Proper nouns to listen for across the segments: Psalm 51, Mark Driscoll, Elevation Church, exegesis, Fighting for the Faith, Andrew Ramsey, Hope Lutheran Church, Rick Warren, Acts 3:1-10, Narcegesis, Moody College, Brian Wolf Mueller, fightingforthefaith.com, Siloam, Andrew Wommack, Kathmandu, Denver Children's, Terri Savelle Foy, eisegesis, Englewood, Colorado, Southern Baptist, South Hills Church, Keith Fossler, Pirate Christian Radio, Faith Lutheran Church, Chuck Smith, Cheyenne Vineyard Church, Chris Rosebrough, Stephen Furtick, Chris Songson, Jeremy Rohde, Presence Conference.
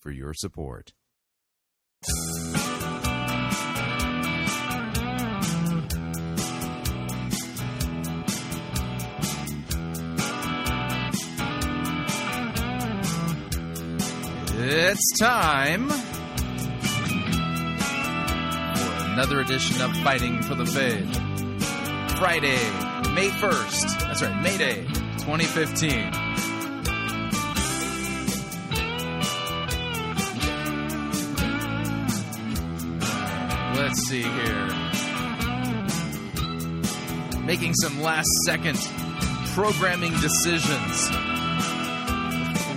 for your support. It's time for another edition of Fighting for the Faith. Friday, May 1st. That's right, May Day, 2015. Let's see here. Making some last-second programming decisions.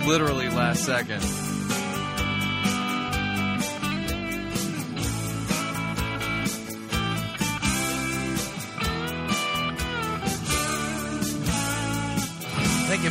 Literally last second. Thank you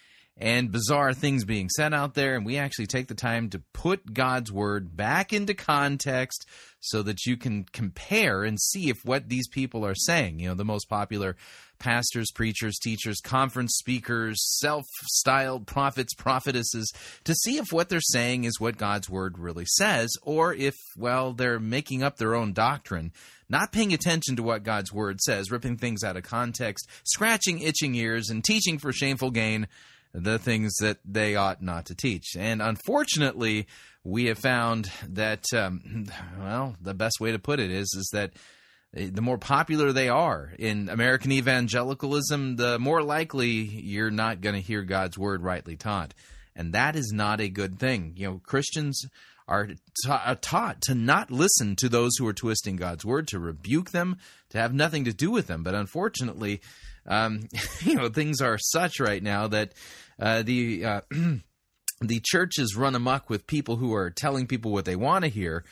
and bizarre things being said out there, and we actually take the time to put God's Word back into context so that you can compare and see if what these people are saying, you know, the most popular pastors, preachers, teachers, conference speakers, self-styled prophets, prophetesses, to see if what they're saying is what God's Word really says, or if, well, they're making up their own doctrine, not paying attention to what God's Word says, ripping things out of context, scratching itching ears, and teaching for shameful gain the things that they ought not to teach. And unfortunately, we have found that, well, the best way to put it is that the more popular they are in American evangelicalism, the more likely you're not going to hear God's Word rightly taught. And that is not a good thing. You know, Christians are taught to not listen to those who are twisting God's Word, to rebuke them, to have nothing to do with them. But unfortunately, you know, things are such right now that the churches run amok with people who are telling people what they want to hear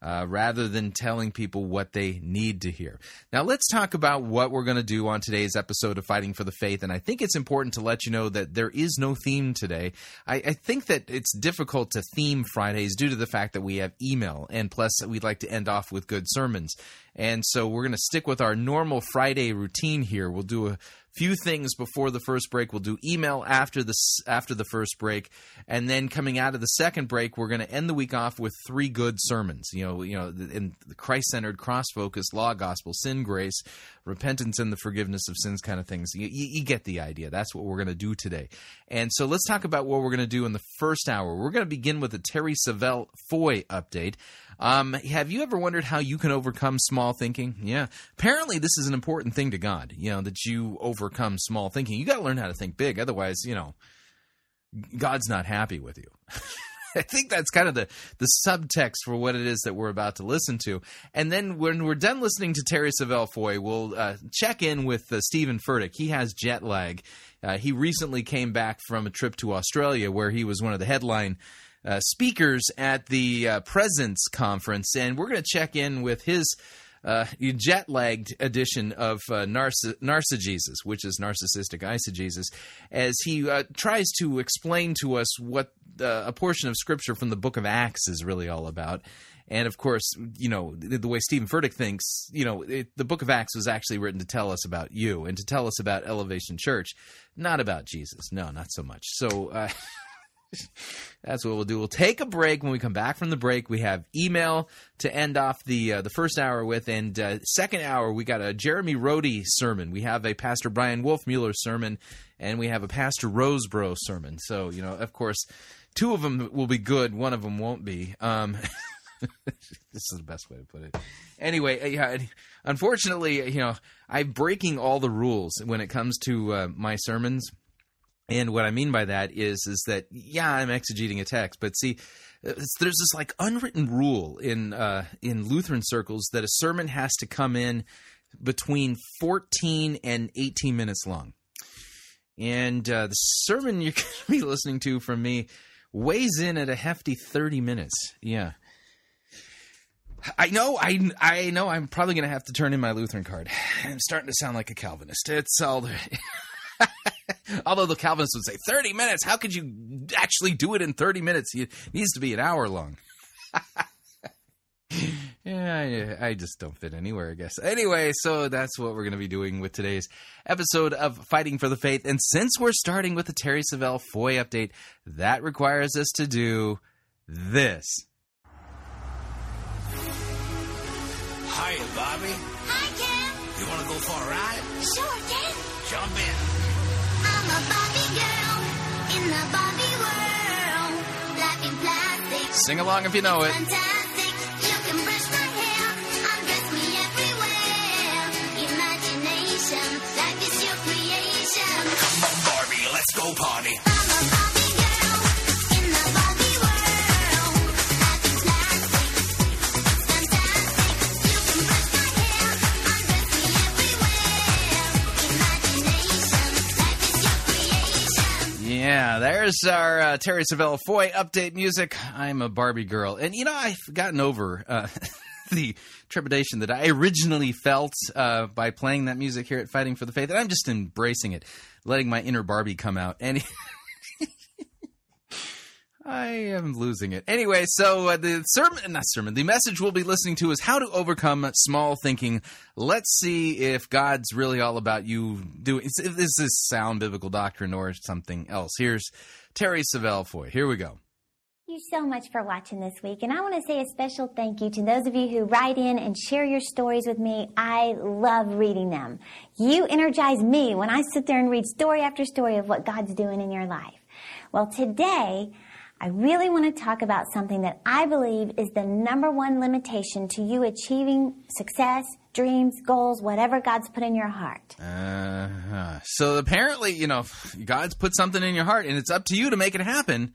rather than telling people what they need to hear. Now, let's talk about what we're going to do on today's episode of Fighting for the Faith. And I think it's important to let you know that there is no theme today. I think that it's difficult to theme Fridays due to the fact that we have email, and plus we'd like to end off with good sermons. And so we're going to stick with our normal Friday routine here. We'll do a few things before the first break. We'll do email after the first break. And then coming out of the second break, we're going to end the week off with three good sermons. You know, in the Christ-centered, cross-focused, law, gospel, sin, grace, repentance, and the forgiveness of sins kind of things. You get the idea. That's what we're going to do today. And so let's talk about what we're going to do in the first hour. We're going to begin with a Terri Savelle Foy update. Have you ever wondered how you can overcome small thinking? Yeah. Apparently, this is an important thing to God, you know, that you overcome small thinking. You got to learn how to think big. Otherwise, you know, God's not happy with you. I think that's kind of the subtext for what it is that we're about to listen to. And then when we're done listening to Terri Savelle Foy, we'll check in with Stephen Furtick. He has jet lag. He recently came back from a trip to Australia where he was one of the headline speakers at the Presence Conference, and we're going to check in with his jet-lagged edition of Narcegesis, which is narcissistic eisegesis, as he tries to explain to us what a portion of Scripture from the book of Acts is really all about. And, of course, you know, the way Stephen Furtick thinks, you know, the book of Acts was actually written to tell us about you and to tell us about Elevation Church, not about Jesus. No, not so much. So that's what we'll do. We'll take a break. When we come back from the break, we have email to end off the first hour with. And second hour, we got a Jeremy Rohde sermon. We have a Pastor Brian Wolf Mueller sermon, and we have a Pastor Rosebrough sermon. So, you know, of course, two of them will be good. One of them won't be. This is the best way to put it. Anyway, yeah, unfortunately, you know, I'm breaking all the rules when it comes to my sermons. And what I mean by that is that, yeah, I'm exegeting a text, but see, there's this like unwritten rule in Lutheran circles that a sermon has to come in between 14 and 18 minutes long. And the sermon you're going to be listening to from me weighs in at a hefty 30 minutes. Yeah. I know I'm probably going to have to turn in my Lutheran card. I'm starting to sound like a Calvinist. It's all the... Although the Calvinists would say, 30 minutes, how could you actually do it in 30 minutes? It needs to be an hour long. Yeah, I just don't fit anywhere, I guess. Anyway, so that's what we're going to be doing with today's episode of Fighting for the Faith. And since we're starting with the Terri Savelle Foy update, that requires us to do this. Hi, Bobby. Hi, Ken. You want to go for a ride? Sure, Ken. Jump in. I'm a Bobby girl in the Bobby world. Black and plastic. Sing along if you know it. Fantastic. You can brush my hair. Undress me everywhere. Imagination. Life is your creation. Come on, Barbie, let's go party. I'm a Bobby girl in the Bobby world. Black and plastic. Fantastic. You can brush my hair. Undress me everywhere. Yeah, there's our Terri Savelle Foy update music. I'm a Barbie girl. And, you know, I've gotten over the trepidation that I originally felt by playing that music here at Fighting for the Faith. And I'm just embracing it, letting my inner Barbie come out. And I am losing it. Anyway, so the message we'll be listening to is how to overcome small thinking. Let's see if God's really all about you doing this. Is this sound biblical doctrine or something else? Here's Terri Savelle Foy. Here we go. Thank you so much for watching this week, and I want to say a special thank you to those of you who write in and share your stories with me. I love reading them. You energize me when I sit there and read story after story of what God's doing in your life. Well, today, I really want to talk about something that I believe is the number one limitation to you achieving success, dreams, goals, whatever God's put in your heart. So apparently, you know, God's put something in your heart, and it's up to you to make it happen.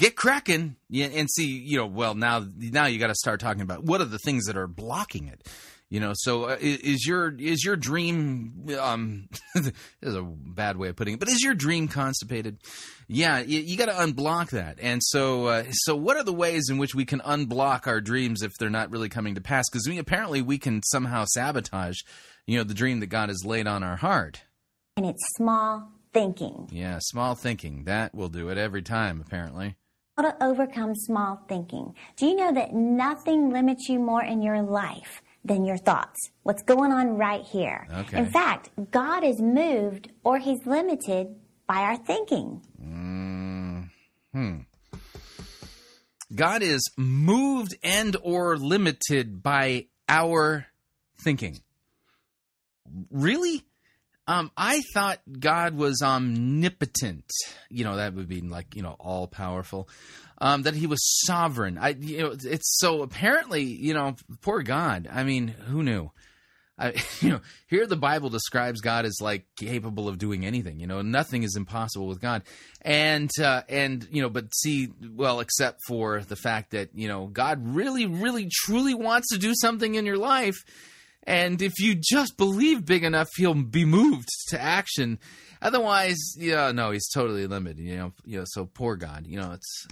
Get cracking and see, you know, well, now you got to start talking about what are the things that are blocking it. You know, so is your dream, this is a bad way of putting it, but is your dream constipated? Yeah, you got to unblock that. And so what are the ways in which we can unblock our dreams if they're not really coming to pass? Because apparently we can somehow sabotage, you know, the dream that God has laid on our heart. And it's small thinking. Yeah, small thinking. That will do it every time, apparently. How to overcome small thinking. Do you know that nothing limits you more in your life than your thoughts? What's going on right here? Okay. In fact, God is moved or he's limited by our thinking. God is moved and or limited by our thinking. Really? I thought God was omnipotent. You know, that would be like, you know, all powerful. That he was sovereign. It's so apparently, you know, poor God. I mean, who knew? Here the Bible describes God as like capable of doing anything. You know, nothing is impossible with God. And you know, but see, well, except for the fact that, you know, God really, really, truly wants to do something in your life. And if you just believe big enough, he'll be moved to action. Otherwise, yeah, no, he's totally limited. You know, so poor God. You know, it's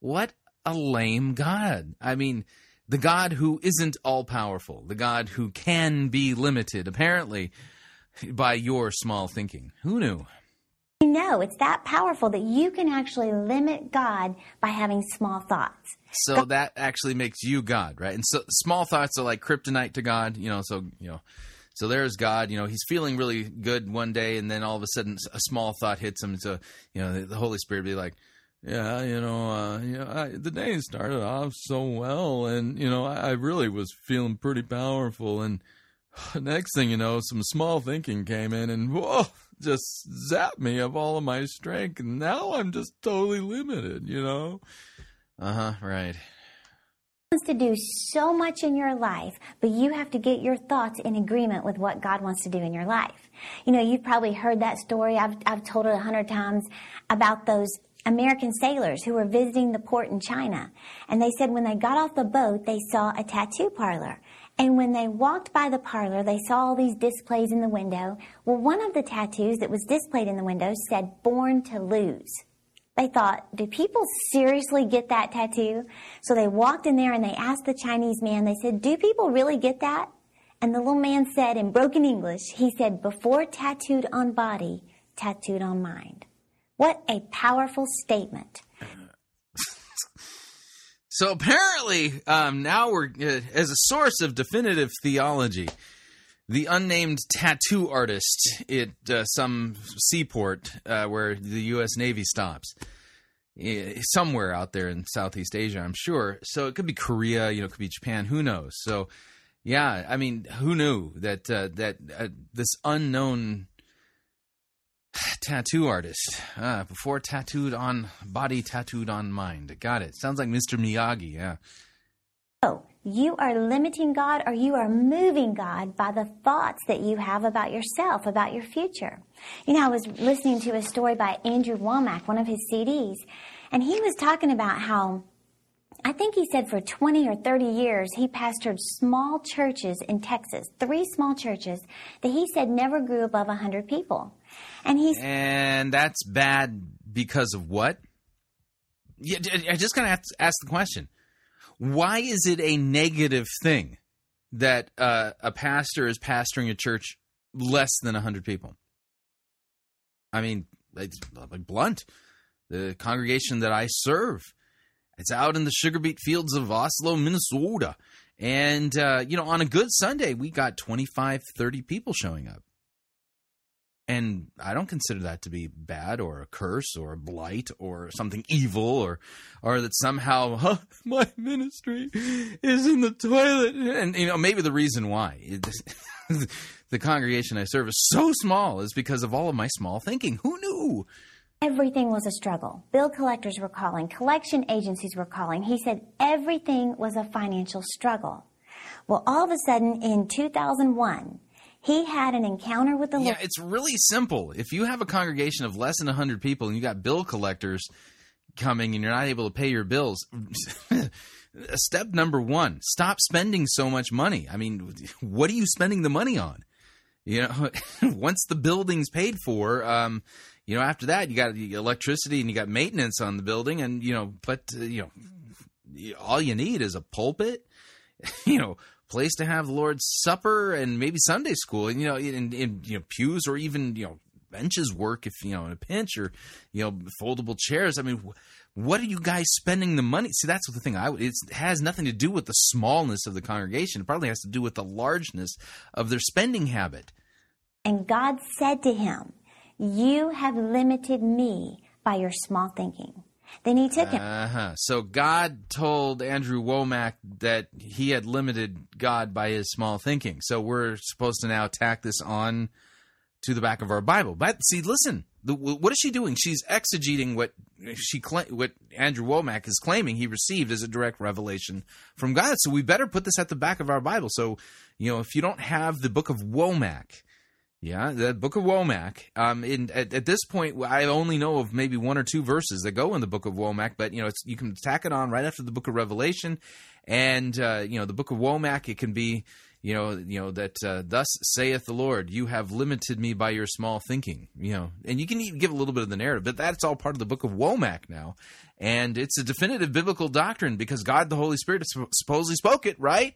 what a lame God. I mean, the God who isn't all powerful, the God who can be limited, apparently, by your small thinking. Who knew? You know, it's that powerful that you can actually limit God by having small thoughts. So that actually makes you God, right? And so small thoughts are like kryptonite to God, you know, so there's God, you know, he's feeling really good one day, and then all of a sudden a small thought hits him. So, you know, the Holy Spirit would be like, yeah, you know, the day started off so well, and, you know, I really was feeling pretty powerful, and next thing you know, some small thinking came in, and whoa, just zapped me of all of my strength, and now I'm just totally limited, you know? Uh-huh, right. wants to do so much in your life, but you have to get your thoughts in agreement with what God wants to do in your life. You know, you've probably heard that story. I've told it 100 times about those American sailors who were visiting the port in China. And they said when they got off the boat, they saw a tattoo parlor. And when they walked by the parlor, they saw all these displays in the window. Well, one of the tattoos that was displayed in the window said, "Born to Lose." They thought, do people seriously get that tattoo? So they walked in there and they asked the Chinese man, they said, "Do people really get that?" And the little man said in broken English, he said, "Before tattooed on body, tattooed on mind." What a powerful statement. So apparently, now we're, as a source of definitive theology, the unnamed tattoo artist at some seaport where the U.S. Navy stops, somewhere out there in Southeast Asia, I'm sure. So it could be Korea, you know, it could be Japan, who knows? So, yeah, I mean, who knew that this unknown tattoo artist, before tattooed on body, tattooed on mind. Got it. Sounds like Mr. Miyagi, yeah. Oh, you are limiting God, or you are moving God by the thoughts that you have about yourself, about your future. You know, I was listening to a story by Andrew Wommack, one of his CDs, and he was talking about how, I think he said for 20 or 30 years, he pastored small churches in Texas, 3 small churches that he said never grew above 100 people. And that's bad because of what? Yeah, I just kind of have to ask the question. Why is it a negative thing that a pastor is pastoring a church less than 100 people? I mean, it's blunt. The congregation that I serve, it's out in the sugar beet fields of Oslo, Minnesota. And, you know, on a good Sunday, we got 25, 30 people showing up. And I don't consider that to be bad or a curse or a blight or something evil or that somehow my ministry is in the toilet. And, you know, maybe the reason why the congregation I serve is so small is because of all of my small thinking. Who knew? Everything was a struggle. Bill collectors were calling. Collection agencies were calling. He said everything was a financial struggle. Well, all of a sudden in 2001... he had an encounter with the Lord. Yeah, it's really simple. If you have a congregation of less than 100 people and you got bill collectors coming and you're not able to pay your bills, step number one, stop spending so much money. I mean, what are you spending the money on? You know, once the building's paid for, you know, after that, you got electricity and you got maintenance on the building. And, you know, but, you know, all you need is a pulpit, you know, place to have the Lord's Supper and maybe Sunday school, and you know, in you know, pews or even, you know, benches work if, you know, in a pinch, or, you know, foldable chairs. I mean, what are you guys spending the money? See, that's the thing. It has nothing to do with the smallness of the congregation. It probably has to do with the largeness of their spending habit. And God said to him, "You have limited me by your small thinking." Then he took him. So God told Andrew Womack that he had limited God by his small thinking. So we're supposed to now tack this on to the back of our Bible. But see, listen, what is she doing? She's exegeting what Andrew Womack is claiming he received as a direct revelation from God. So we better put this at the back of our Bible. So, you know, if you don't have the book of Womack. Yeah, the book of Womack. At this point, I only know of maybe 1 or 2 verses that go in the book of Womack, but, you know, you can tack it on right after the book of Revelation. And, you know, the book of Womack, it can be, you know that thus saith the Lord, you have limited me by your small thinking, you know. And you can even give a little bit of the narrative, but that's all part of the book of Womack now. And it's a definitive biblical doctrine because God, the Holy Spirit, supposedly spoke it, right?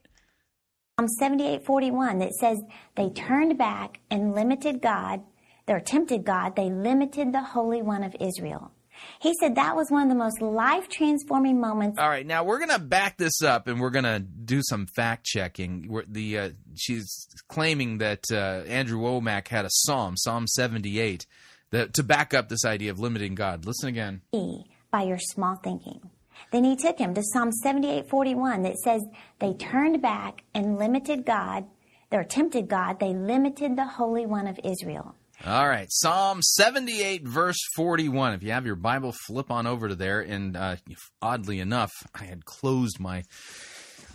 Psalm 78:41 that says they turned back and limited God, or tempted God, they limited the Holy One of Israel. He said that was one of the most life-transforming moments. All right, now we're going to back this up and we're going to do some fact-checking. She's claiming that Andrew Womack had a psalm, Psalm 78, to back up this idea of limiting God. Listen again. By your small thinking. Then he took him to Psalm 78:41 that says they turned back and limited God, or tempted God, they limited the Holy One of Israel. All right, Psalm 78, verse 41. If you have your Bible, flip on over to there. And oddly enough, I had closed my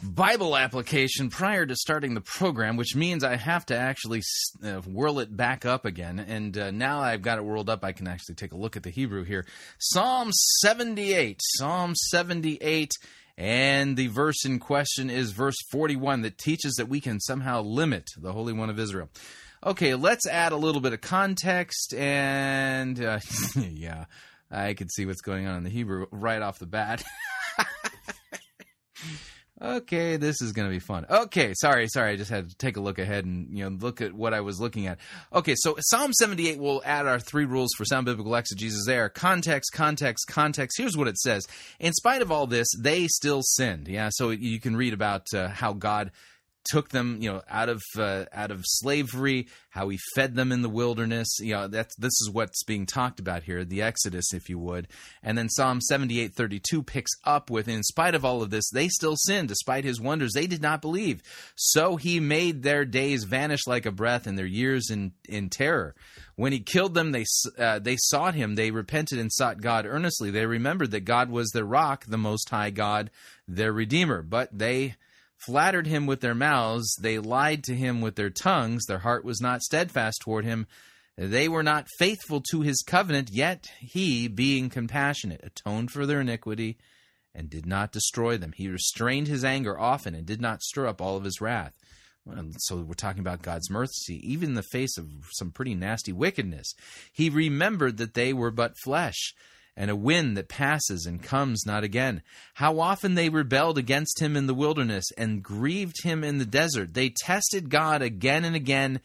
Bible application prior to starting the program, which means I have to actually whirl it back up again. And now I've got it whirled up, I can actually take a look at the Hebrew here. Psalm 78, and the verse in question is verse 41 that teaches that we can somehow limit the Holy One of Israel. Okay, let's add a little bit of context, and yeah, I can see what's going on in the Hebrew right off the bat. Okay, this is going to be fun. Okay, sorry, I just had to take a look ahead and look at what I was looking at. Okay, so Psalm 78, we'll add our three rules for sound biblical exegesis there. Context. Here's what it says. In spite of all this, they still sinned. Yeah, so you can read about how God took them, out of slavery, how he fed them in the wilderness. This is what's being talked about here, the Exodus, if you would. And then Psalm 78:32 picks up with, in spite of all of this, they still sinned. Despite his wonders, they did not believe. So he made their days vanish like a breath and their years in terror. When he killed them, they sought him. They repented and sought God earnestly. They remembered that God was their rock, the Most High God, their Redeemer. But they flattered him with their mouths, they lied to him with their tongues, their heart was not steadfast toward him, they were not faithful to his covenant, yet he, being compassionate, atoned for their iniquity and did not destroy them. He restrained his anger often and did not stir up all of his wrath. So we're talking about God's mercy, even in the face of some pretty nasty wickedness. He remembered that they were but flesh, and a wind that passes and comes not again. How often they rebelled against him in the wilderness and grieved him in the desert. They tested God again and again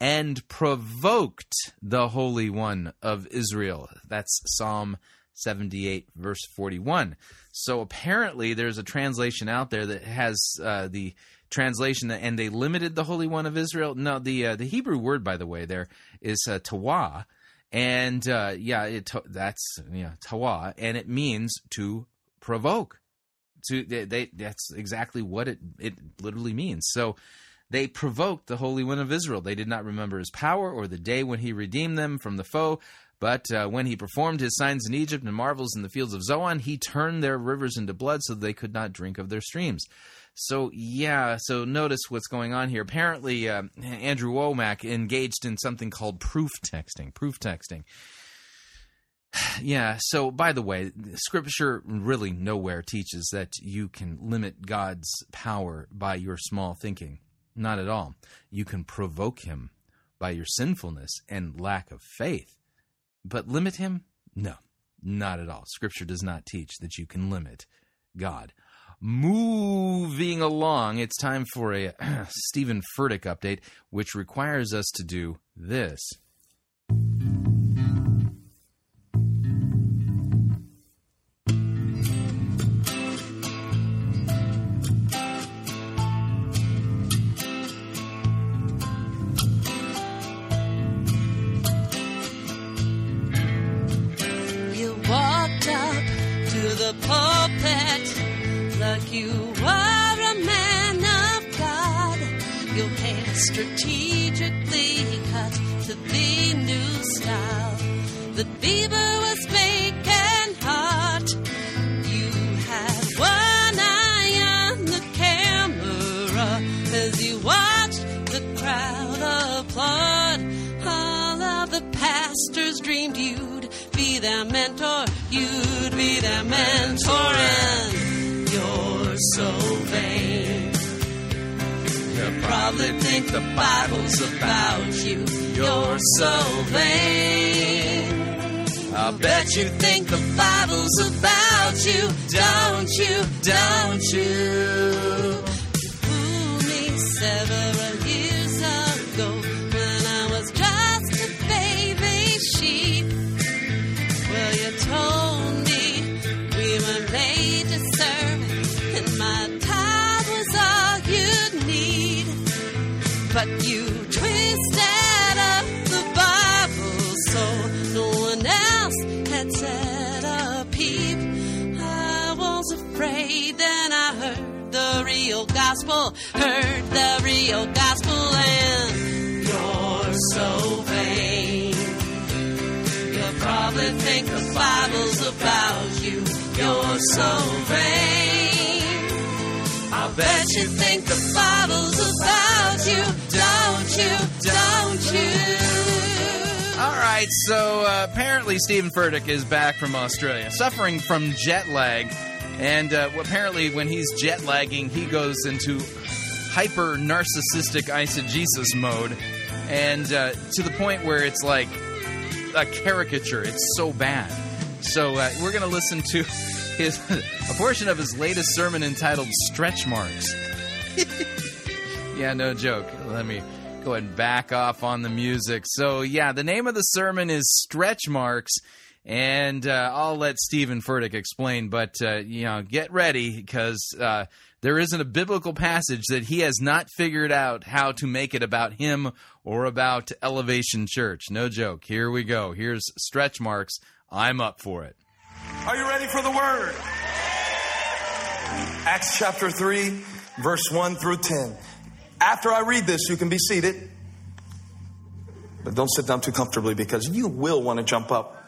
and provoked the Holy One of Israel. That's Psalm 78, verse 41. So apparently there's a translation out there that has the translation, and they limited the Holy One of Israel. No, the Hebrew word, by the way, there is tawah. And, tawa, and it means to provoke. That's exactly what it literally means. So they provoked the Holy One of Israel. They did not remember his power or the day when he redeemed them from the foe. But when he performed his signs in Egypt and marvels in the fields of Zoan, he turned their rivers into blood so they could not drink of their streams. So, notice what's going on here. Apparently, Andrew Wommack engaged in something called proof texting. Yeah, so by the way, Scripture really nowhere teaches that you can limit God's power by your small thinking. Not at all. You can provoke him by your sinfulness and lack of faith. But limit him? No, not at all. Scripture does not teach that you can limit God. Moving along, it's time for a Stephen Furtick update, which requires us to do this. You are a man of God. Your hand strategically cut to the new style. The beaver was big and hot. You had one eye on the camera as you watched the crowd applaud. All of the pastors dreamed you'd be their mentor. You'd be their mentor, and you're so vain. They'll probably think the Bible's about you. You're so vain. I bet you think the Bible's about you. Don't you? Don't you? You fooled me several years ago when I was just a baby sheep. Well, you told me we were made to serve. My time was all you'd need, but you twisted up the Bible so no one else had said a peep. I was afraid, then I heard the real gospel, and you're so vain. You'll probably think the Bible's about you. You're so vain. I that you think the Bible's about you, don't you? All right, so apparently Stephen Furtick is back from Australia, suffering from jet lag. And apparently when he's jet lagging, he goes into hyper-narcissistic eisegesis mode. And to the point where it's like a caricature. It's so bad. So we're going to listen to a portion of his latest sermon entitled Stretch Marks. Yeah, no joke. Let me go ahead and back off on the music. So, yeah, the name of the sermon is Stretch Marks, and I'll let Stephen Furtick explain. But, you know, get ready, because there isn't a biblical passage that he has not figured out how to make it about him or about Elevation Church. No joke. Here we go. Here's Stretch Marks. I'm up for it. Are you ready for the word? Acts chapter 3, verse 1 through 10. After I read this, you can be seated. But don't sit down too comfortably, because you will want to jump up.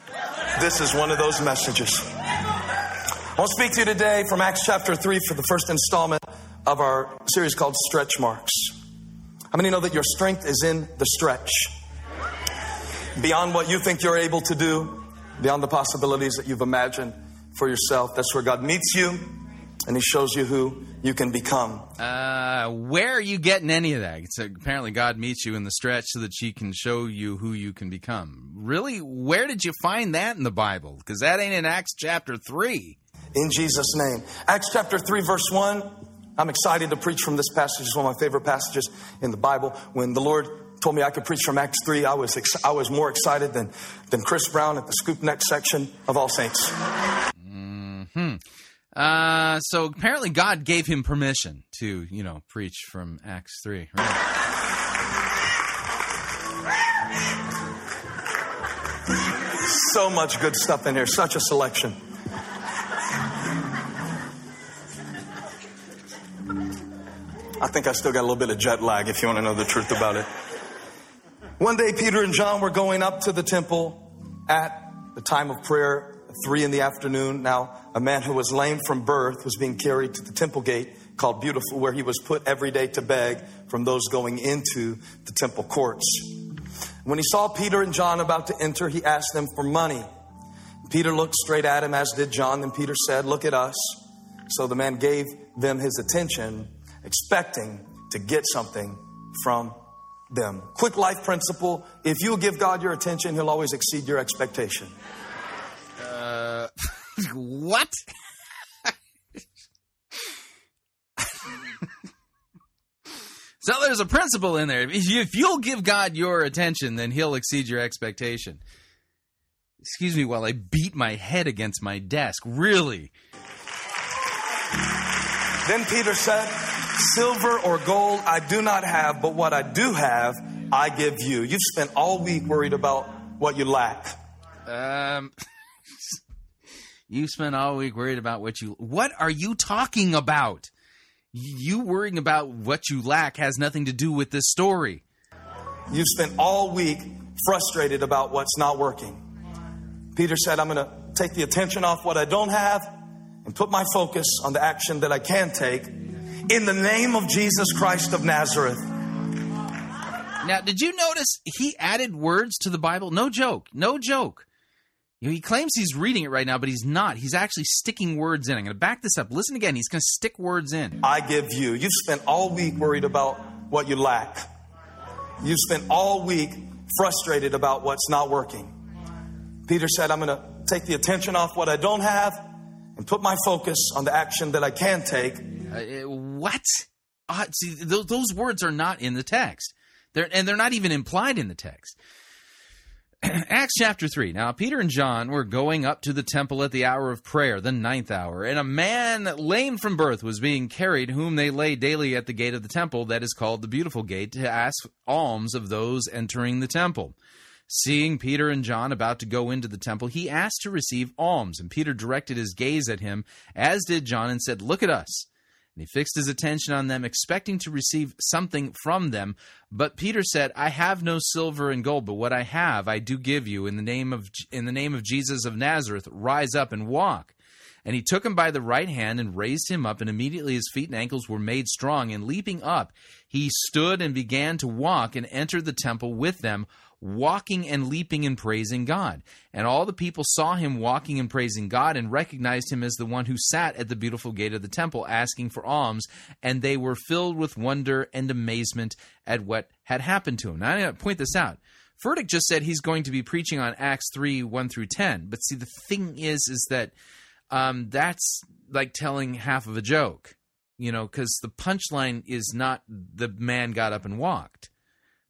This is one of those messages. I want to speak to you today from Acts chapter 3 for the first installment of our series called Stretch Marks. How many know that your strength is in the stretch? Beyond what you think you're able to do. Beyond the possibilities that you've imagined for yourself. That's where God meets you, and He shows you who you can become. Where are you getting any of that? It's apparently God meets you in the stretch so that He can show you who you can become. Really? Where did you find that in the Bible? Because that ain't in Acts chapter 3. In Jesus' name. Acts chapter 3, verse 1. I'm excited to preach from this passage. It's one of my favorite passages in the Bible. When the Lord told me I could preach from Acts 3, I was more excited than Chris Brown at the Scoop Neck section of All Saints. Mm-hmm. So apparently God gave him permission to, you know, preach from Acts 3. Right? So much good stuff in here. Such a selection. I think I still got a little bit of jet lag, if you want to know the truth about it. One day, Peter and John were going up to the temple at the time of prayer, 3 p.m. Now, a man who was lame from birth was being carried to the temple gate called Beautiful, where he was put every day to beg from those going into the temple courts. When he saw Peter and John about to enter, he asked them for money. Peter looked straight at him, as did John. Then Peter said, "Look at us." So the man gave them his attention, expecting to get something from them. Quick life principle: if you give God your attention, He'll always exceed your expectation. What? So there's a principle in there. If you'll give God your attention, then He'll exceed your expectation. Excuse me while I beat my head against my desk. Really? Then Peter said, "Silver or gold I do not have, but what I do have, I give you." You've spent all week worried about what you lack. You spent all week worried about what you... What are you talking about? You worrying about what you lack has nothing to do with this story. You've spent all week frustrated about what's not working. Peter said, "I'm going to take the attention off what I don't have and put my focus on the action that I can take. In the name of Jesus Christ of Nazareth." Now, did you notice he added words to the Bible? No joke. No joke. You know, he claims he's reading it right now, but he's not. He's actually sticking words in. I'm going to back this up. Listen again. He's going to stick words in. I give you. You've spent all week worried about what you lack. You've spent all week frustrated about what's not working. Peter said, "I'm going to take the attention off what I don't have and put my focus on the action that I can take." What? See, those words are not in the text. They're not even implied in the text. Acts chapter 3. Now, Peter and John were going up to the temple at the hour of prayer, the 9th hour, and a man lame from birth was being carried, whom they laid daily at the gate of the temple, that is called the Beautiful Gate, to ask alms of those entering the temple. Seeing Peter and John about to go into the temple, he asked to receive alms, and Peter directed his gaze at him, as did John, and said, "Look at us." And he fixed his attention on them, expecting to receive something from them. But Peter said, "I have no silver and gold, but what I have I do give you. In the name of Jesus of Nazareth, rise up and walk." And he took him by the right hand and raised him up, and immediately his feet and ankles were made strong. And leaping up, he stood and began to walk and entered the temple with them, walking and leaping and praising God. And all the people saw him walking and praising God and recognized him as the one who sat at the beautiful gate of the temple asking for alms. And they were filled with wonder and amazement at what had happened to him. Now, I'm going to point this out. Furtick just said he's going to be preaching on Acts 3:1-10. But see, the thing is that that's like telling half of a joke, you know, because the punchline is not the man got up and walked.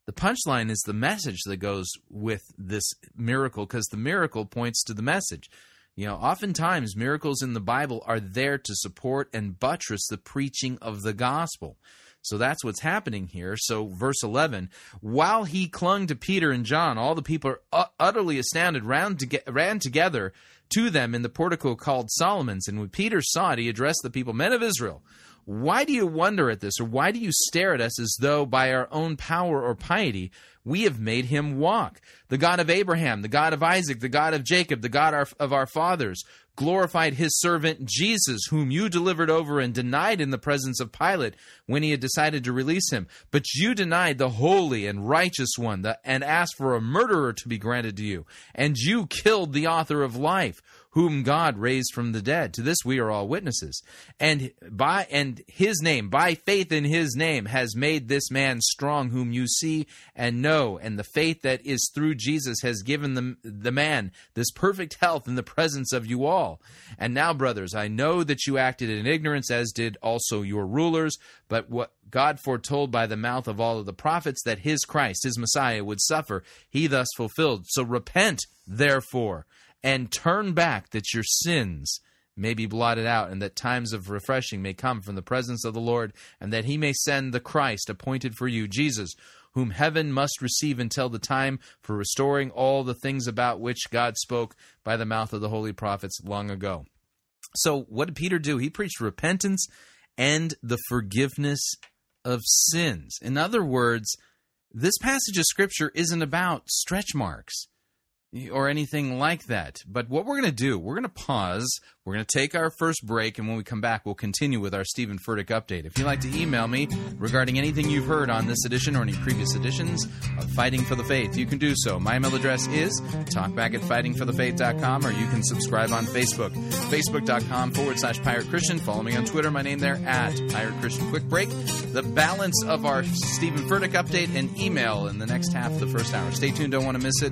The punchline is the message that goes with this miracle, because the miracle points to the message. You know, oftentimes miracles in the Bible are there to support and buttress the preaching of the gospel. So that's what's happening here. So verse 11, while he clung to Peter and John, all the people are utterly astounded, ran together to them in the portico called Solomon's. And when Peter saw it, he addressed the people, men of Israel, why do you wonder at this, or why do you stare at us as though by our own power or piety we have made him walk? The God of Abraham, the God of Isaac, the God of Jacob, the God of our fathers, glorified his servant Jesus, whom you delivered over and denied in the presence of Pilate when he had decided to release him. But you denied the holy and righteous one and asked for a murderer to be granted to you. And you killed the author of life, whom God raised from the dead. To this we are all witnesses. And his name, by faith in his name, has made this man strong, whom you see and know. And the faith that is through Jesus has given the man this perfect health in the presence of you all. And now, brothers, I know that you acted in ignorance, as did also your rulers, but what God foretold by the mouth of all of the prophets, that his Christ, his Messiah, would suffer, he thus fulfilled. So repent, therefore, and turn back, that your sins may be blotted out, and that times of refreshing may come from the presence of the Lord, and that he may send the Christ appointed for you, Jesus, whom heaven must receive until the time for restoring all the things about which God spoke by the mouth of the holy prophets long ago. So what did Peter do? He preached repentance and the forgiveness of sins. In other words, this passage of Scripture isn't about stretch marks or anything like that. But what we're going to do, we're going to pause, we're going to take our first break, and when we come back, we'll continue with our Stephen Furtick update. If you'd like to email me regarding anything you've heard on this edition or any previous editions of Fighting for the Faith, you can do so. My email address is talkback@fightingforthefaith.com, or you can subscribe on Facebook, facebook.com/Pirate Christian. Follow me on Twitter, my name there, @Pirate Christian. Quick break, the balance of our Stephen Furtick update, and email in the next half of the first hour. Stay tuned, don't want to miss it.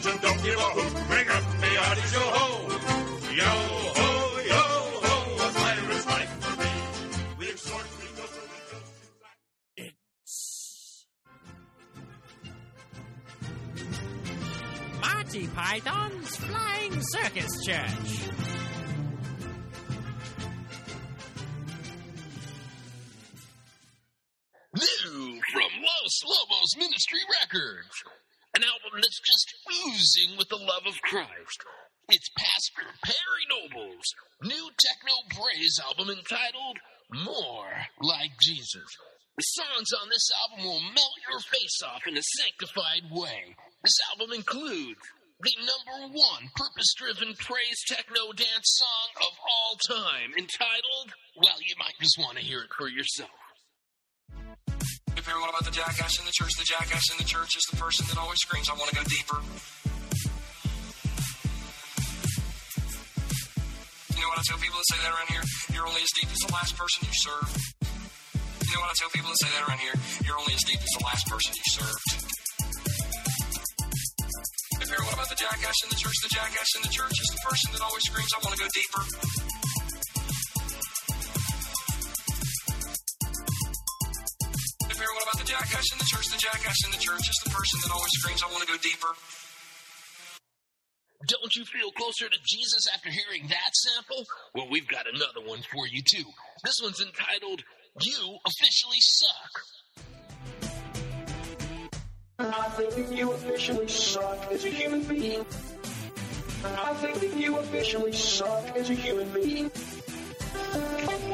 And don't give a hoot, bring up the oddies, yo-ho, yo-ho, yo-ho, a pirate's life for me, we exhort, we toast, we toast, it's Monty Python's Flying Circus Church. New from Los Lobos Ministry Records. An album that's just oozing with the love of Christ. It's Pastor Perry Noble's new techno praise album entitled More Like Jesus. The songs on this album will melt your face off in a sanctified way. This album includes the #1 purpose-driven praise techno dance song of all time entitled, well, you might just want to hear it for yourself. If you're all about the jackass in the church, the jackass in the church is the person that always screams, I want to go deeper. You know what I tell people that say that around here? You're only as deep as the last person you served. You know what I tell people that say that around here? You're only as deep as the last person you served. If you're all about the jackass in the church, the jackass in the church is the person that always screams, I want to go deeper. jackass in the church. The jackass in the church is the person that always screams, I want to go deeper. Don't you feel closer to Jesus after hearing that sample? Well, we've got another one for you, too. This one's entitled, You Officially Suck. I think that you officially suck as a human being. I think that you officially suck as a human being.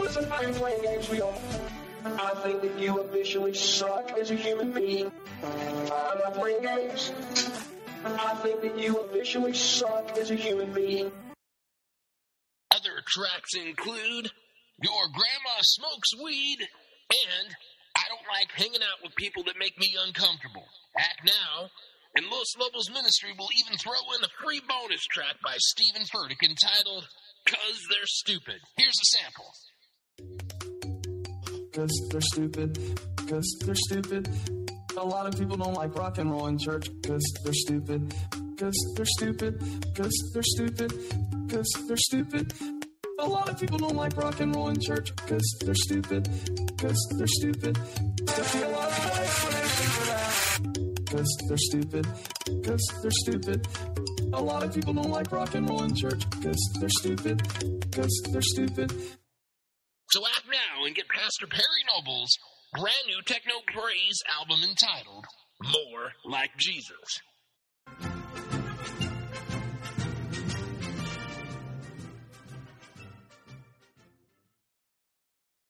Listen, I am playing games we all. I think that you officially suck as a human being. I'm not playing games. I think that you officially suck as a human being. Other tracks include Your Grandma Smokes Weed and I Don't Like Hanging Out With People That Make Me Uncomfortable. Act now, and Los Lobos Ministry will even throw in a free bonus track by Stephen Furtick entitled, Cause They're Stupid. Here's a sample. Cause they're stupid. Cause they're stupid. A lot of people don't like rock and roll in church because they're stupid. Because they're stupid. Because they're stupid. Because they're stupid. A lot of people don't like rock and roll in church because they're stupid. Because they're stupid. There's a lot of explanations for that. Because they're stupid. Because they're stupid. A lot of people don't like rock and roll in church because they're stupid. Because they're stupid. So act now and get Pastor Perry Noble's brand new techno praise album entitled More Like Jesus.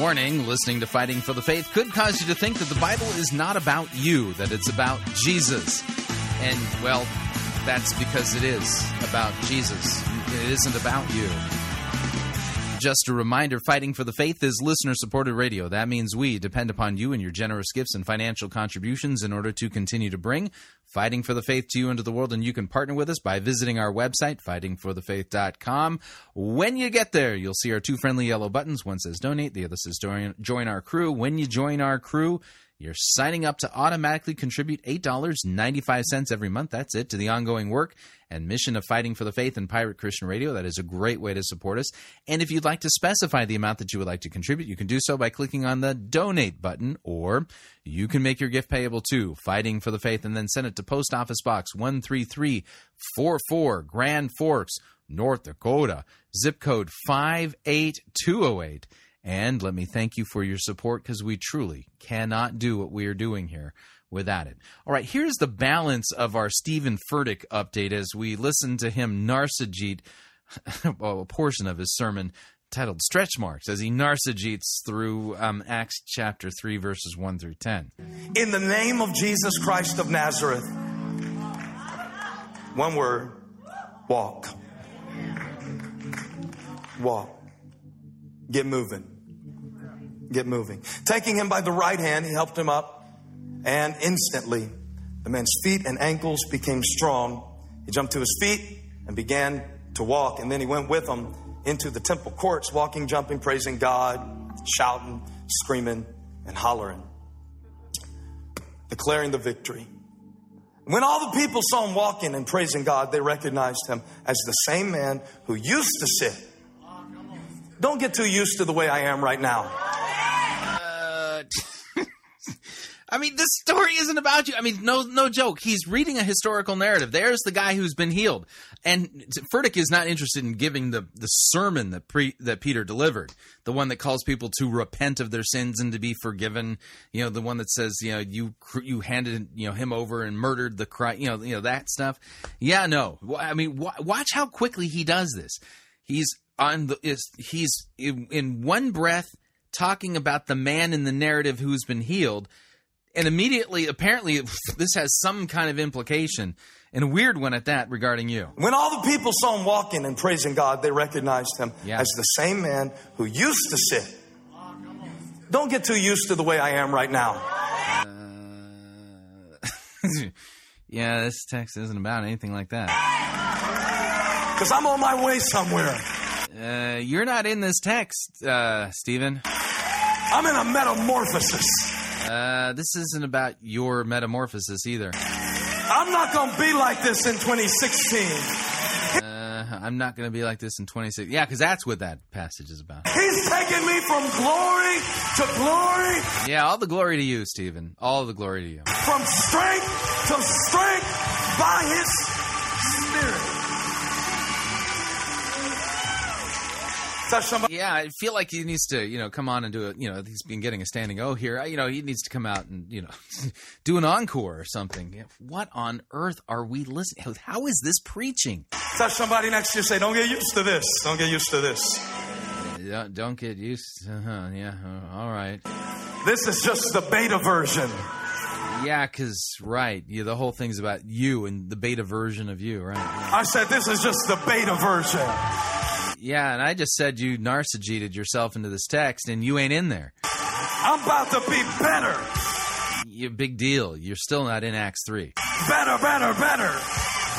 Warning, listening to Fighting for the Faith could cause you to think that the Bible is not about you, that it's about Jesus. And, well, that's because it is about Jesus. It isn't about you. Just a reminder, Fighting for the Faith is listener-supported radio. That means we depend upon you and your generous gifts and financial contributions in order to continue to bring Fighting for the Faith to you and to the world, and you can partner with us by visiting our website, fightingforthefaith.com. When you get there, you'll see our two friendly yellow buttons. One says donate, the other says join our crew. When you join our crew, you're signing up to automatically contribute $8.95 every month, that's it, to the ongoing work and mission of Fighting for the Faith and Pirate Christian Radio. That is a great way to support us. And if you'd like to specify the amount that you would like to contribute, you can do so by clicking on the donate button, or you can make your gift payable to Fighting for the Faith and then send it to Post Office Box 13344, Grand Forks, North Dakota, zip code 58208. And let me thank you for your support, because we truly cannot do what we are doing here without it. All right, here's the balance of our Stephen Furtick update as we listen to him narcegete a portion of his sermon titled Stretch Marks, as he narcegetes through Acts chapter 3, verses 1 through 10. In the name of Jesus Christ of Nazareth, one word, walk. Walk. Get moving. Get moving. Taking him by the right hand, he helped him up. And instantly, the man's feet and ankles became strong. He jumped to his feet and began to walk. And then he went with them into the temple courts, walking, jumping, praising God, shouting, screaming, and hollering, declaring the victory. When all the people saw him walking and praising God, they recognized him as the same man who used to sit. Don't get too used to the way I am right now. I mean, this story isn't about you. I mean, no joke. He's reading a historical narrative. There's the guy who's been healed. And Furtick is not interested in giving the sermon that Peter delivered, the one that calls people to repent of their sins and to be forgiven, you know, the one that says, you know, you handed, you know, him over and murdered the Christ, you know that stuff. Yeah, no. I mean, watch how quickly he does this. He's in one breath talking about the man in the narrative who's been healed, and immediately, apparently, this has some kind of implication, and a weird one at that, regarding you. When all the people saw him walking and praising God, they recognized him as the same man who used to sit. Don't get too used to the way I am right now. Yeah, this text isn't about anything like that. Because I'm on my way somewhere. You're not in this text, Stephen. I'm in a metamorphosis. This isn't about your metamorphosis either. I'm not going to be like this in 2016. I'm not going to be like this in 2016. Yeah, because that's what that passage is about. He's taking me from glory to glory. Yeah, all the glory to you, Stephen. All the glory to you. From strength to strength by his spirit. Yeah, I feel like he needs to, you know, come on and do it. You know, he's been getting a standing O here. You know, he needs to come out and, you know, do an encore or something. What on earth are we listening? How is this preaching? Touch somebody next to you, say, don't get used to this. Don't get used to this. Don't get used to, yeah, all right. This is just the beta version. Yeah, because, right, the whole thing's about you and the beta version of you, right? Yeah. I said this is just the beta version. Yeah, and I just said you narcegeted yourself into this text, and you ain't in there. I'm about to be better. You big deal. You're still not in Acts 3. Better, better, better.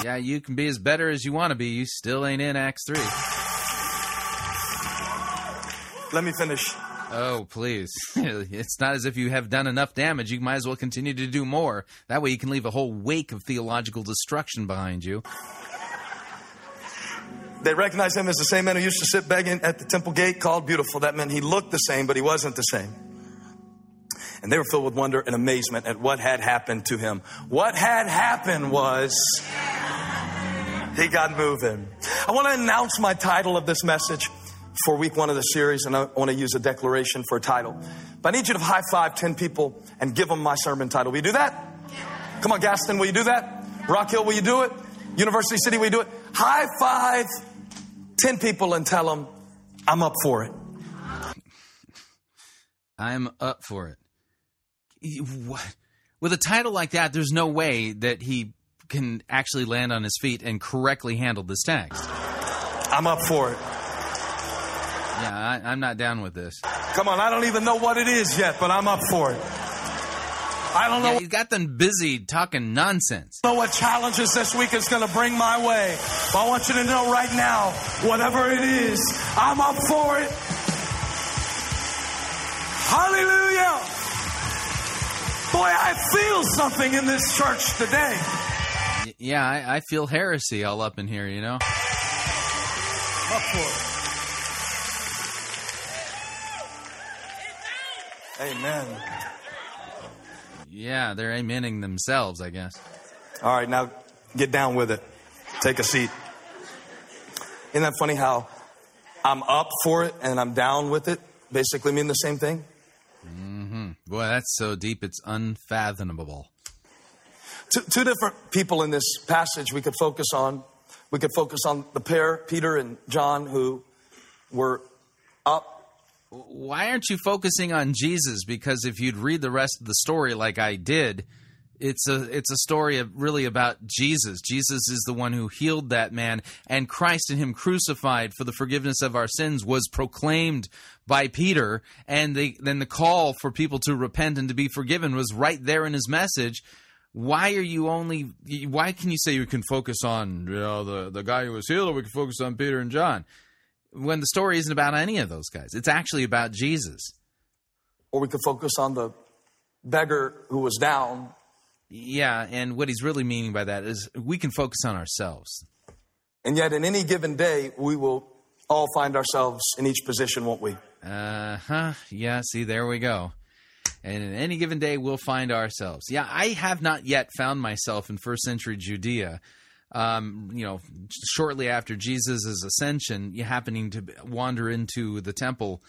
Yeah, you can be as better as you want to be. You still ain't in Acts 3. Let me finish. Oh, please. It's not as if you have done enough damage. You might as well continue to do more. That way you can leave a whole wake of theological destruction behind you. They recognized him as the same man who used to sit begging at the temple gate called Beautiful. That meant he looked the same, but he wasn't the same. And they were filled with wonder and amazement at what had happened to him. What had happened was he got moving. I want to announce my title of this message for week one of the series, and I want to use a declaration for a title. But I need you to high five 10 people and give them my sermon title. Will you do that? Come on, Gaston, will you do that? Rock Hill, will you do it? University City, will you do it? High five 10 people and tell them, I'm up for it. I'm up for it. What? With a title like that, there's no way that he can actually land on his feet and correctly handle this text. I'm up for it. Yeah, I'm not down with this. Come on, I don't even know what it is yet, but I'm up for it. I don't know. You got them busy talking nonsense. I don't know what challenges this week is going to bring my way. But I want you to know right now, whatever it is, I'm up for it. Hallelujah. Boy, I feel something in this church today. Yeah, I feel heresy all up in here, you know. Up for it. Amen. Yeah, they're amening themselves, I guess. All right, now get down with it. Take a seat. Isn't that funny how I'm up for it and I'm down with it basically mean the same thing? Mm-hmm. Boy, that's so deep, it's unfathomable. Two different people in this passage we could focus on. We could focus on the pair, Peter and John, who were up. Why aren't you focusing on Jesus? Because if you'd read the rest of the story like I did, it's a story of really about Jesus. Jesus is the one who healed that man, and Christ in him crucified for the forgiveness of our sins was proclaimed by Peter, and then the call for people to repent and to be forgiven was right there in his message. Why can you say you can focus on the guy who was healed, or we can focus on Peter and John? When the story isn't about any of those guys. It's actually about Jesus. Or we could focus on the beggar who was down. Yeah, and what he's really meaning by that is we can focus on ourselves. And yet in any given day, we will all find ourselves in each position, won't we? Yeah, see, there we go. And in any given day, we'll find ourselves. Yeah, I have not yet found myself in first century Judea. Shortly after Jesus' ascension, you happening to wander into the temple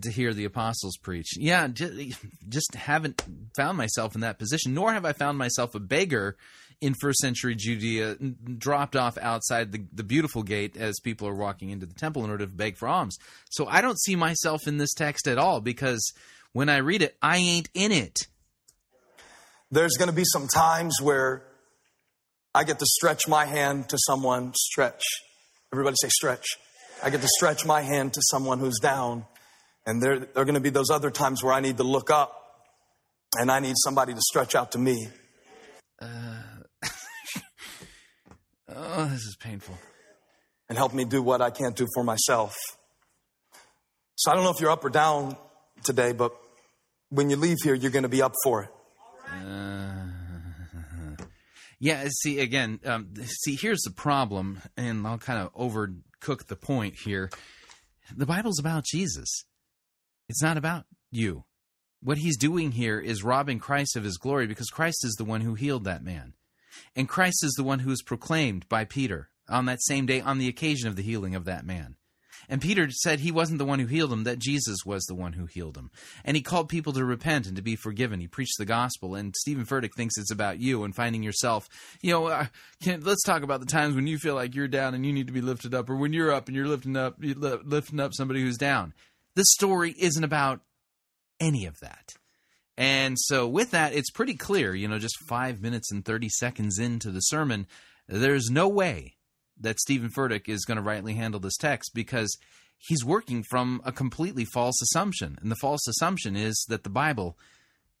to hear the apostles preach. Yeah, just haven't found myself in that position, nor have I found myself a beggar in first century Judea, dropped off outside the beautiful gate as people are walking into the temple in order to beg for alms. So I don't see myself in this text at all, because when I read it, I ain't in it. There's going to be some times where I get to stretch my hand to someone, stretch. Everybody say stretch. I get to stretch my hand to someone who's down. And there are going to be those other times where I need to look up and I need somebody to stretch out to me. Oh, this is painful. And help me do what I can't do for myself. So I don't know if you're up or down today, but when you leave here, you're going to be up for it. Yeah, see, again, here's the problem, and I'll kind of overcook the point here. The Bible's about Jesus. It's not about you. What he's doing here is robbing Christ of his glory, because Christ is the one who healed that man. And Christ is the one who is proclaimed by Peter on that same day on the occasion of the healing of that man. And Peter said he wasn't the one who healed him, that Jesus was the one who healed him. And he called people to repent and to be forgiven. He preached the gospel, and Stephen Furtick thinks it's about you and finding yourself. Let's talk about the times when you feel like you're down and you need to be lifted up, or when you're up and you're lifting up somebody who's down. This story isn't about any of that. And so with that, it's pretty clear, just 5 minutes and 30 seconds into the sermon, there's no way that Stephen Furtick is going to rightly handle this text, because he's working from a completely false assumption. And the false assumption is that the Bible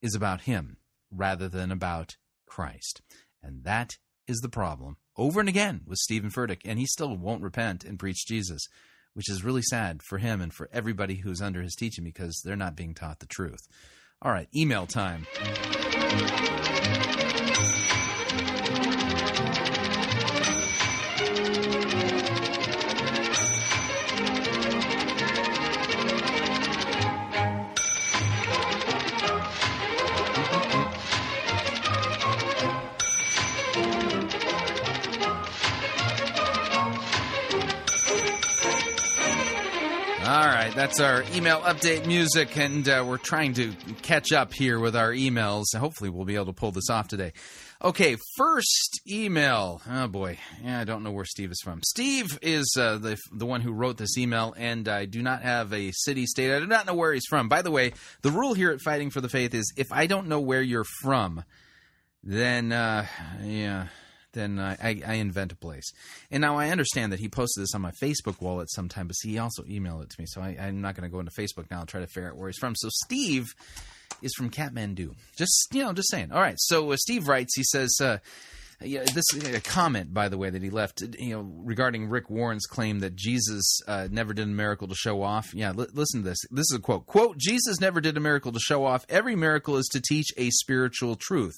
is about him rather than about Christ. And that is the problem over and again with Stephen Furtick. And he still won't repent and preach Jesus, which is really sad for him and for everybody who's under his teaching, because they're not being taught the truth. All right, email time. That's our email update music, and we're trying to catch up here with our emails. Hopefully we'll be able to pull this off today. Okay, first email. Oh, boy. Yeah, I don't know where Steve is from. Steve is the one who wrote this email, and I do not have a city, state. I do not know where he's from. By the way, the rule here at Fighting for the Faith is if I don't know where you're from, then I invent a place. And now I understand that he posted this on my Facebook wall at some time, but see, he also emailed it to me, so I'm not going to go into Facebook now and try to figure out where he's from. So Steve is from Kathmandu. Just saying. All right, so Steve writes, he says, this is a comment, by the way, that he left regarding Rick Warren's claim that Jesus never did a miracle to show off. Yeah, listen to this. This is a quote. Quote, Jesus never did a miracle to show off. Every miracle is to teach a spiritual truth.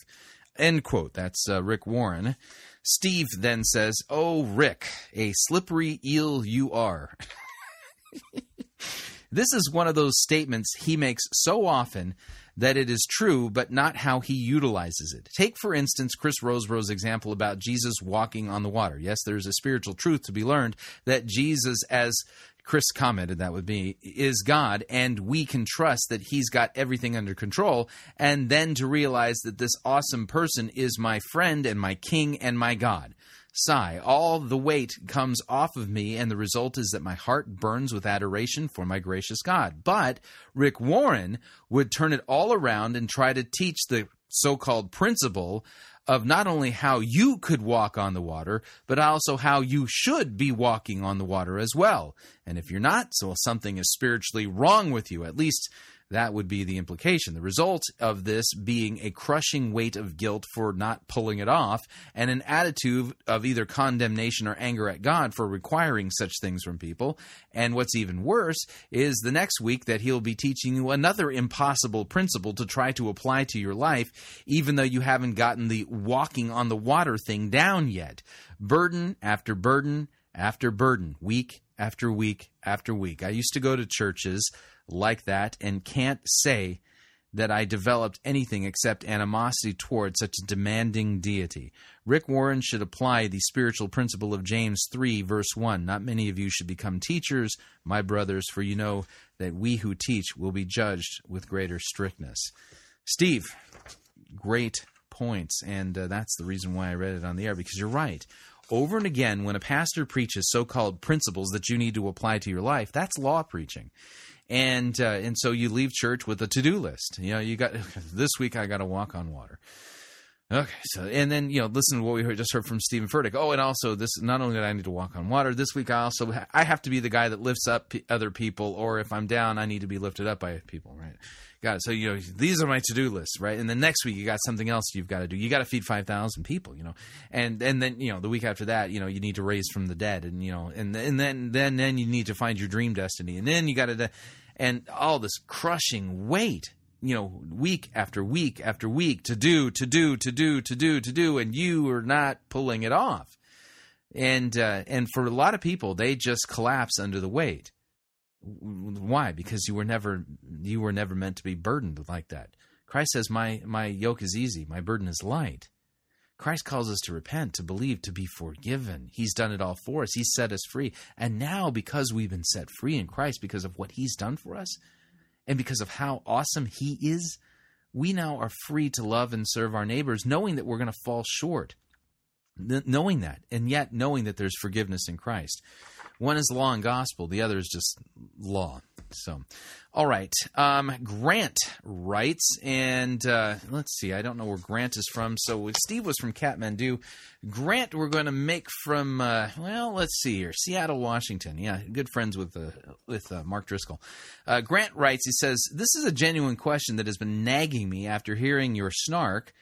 End quote. That's Rick Warren. Steve then says, oh, Rick, a slippery eel you are. This is one of those statements he makes so often that it is true, but not how he utilizes it. Take, for instance, Chris Rosebrough's example about Jesus walking on the water. Yes, there's a spiritual truth to be learned that Jesus, as Chris commented, that would be, is God, and we can trust that he's got everything under control, and then to realize that this awesome person is my friend and my king and my God. Sigh, all the weight comes off of me, and the result is that my heart burns with adoration for my gracious God. But Rick Warren would turn it all around and try to teach the so-called principle of not only how you could walk on the water, but also how you should be walking on the water as well. And if you're not, so something is spiritually wrong with you. At least that would be the implication. The result of this being a crushing weight of guilt for not pulling it off, and an attitude of either condemnation or anger at God for requiring such things from people. And what's even worse is the next week that he'll be teaching you another impossible principle to try to apply to your life, even though you haven't gotten the walking on the water thing down yet. Burden after burden after burden, week after week after week. I used to go to churches like that and can't say that I developed anything except animosity toward such a demanding deity. Rick Warren should apply the spiritual principle of James 3, verse 1. Not many of you should become teachers, my brothers, for you know that we who teach will be judged with greater strictness. Steve, great points, and that's the reason why I read it on the air, because you're right. Over and again, when a pastor preaches so-called principles that you need to apply to your life, that's law preaching. And so you leave church with a to-do list. You know, you got this week I got to walk on water. Okay, so and then, you know, listen to what we just heard from Stephen Furtick. Oh, and also this, not only that I need to walk on water this week, I have to be the guy that lifts up other people, or if I'm down, I need to be lifted up by people, right? Got it. So, you know, these are my to-do lists, right? And then next week you got something else you've got to do. You got to feed 5,000 people, you know, and then, you know, the week after that, you know, you need to raise from the dead, and, you know, and then you need to find your dream destiny, and then you got to, and all this crushing weight. You know, week after week after week, to do, and you are not pulling it off. And for a lot of people, they just collapse under the weight. Why? Because you were never meant to be burdened like that. Christ says, my yoke is easy, my burden is light. Christ calls us to repent, to believe, to be forgiven. He's done it all for us. He's set us free. And now, because we've been set free in Christ, because of what he's done for us, and because of how awesome he is, we now are free to love and serve our neighbors, knowing that we're going to fall short, knowing that, and yet knowing that there's forgiveness in Christ. One is law and gospel. The other is just law. So, all right. Grant writes, and let's see. I don't know where Grant is from. So Steve was from Kathmandu. Grant we're going to make from, let's see here, Seattle, Washington. Yeah, good friends with Mark Driscoll. Grant writes, he says, this is a genuine question that has been nagging me after hearing your snark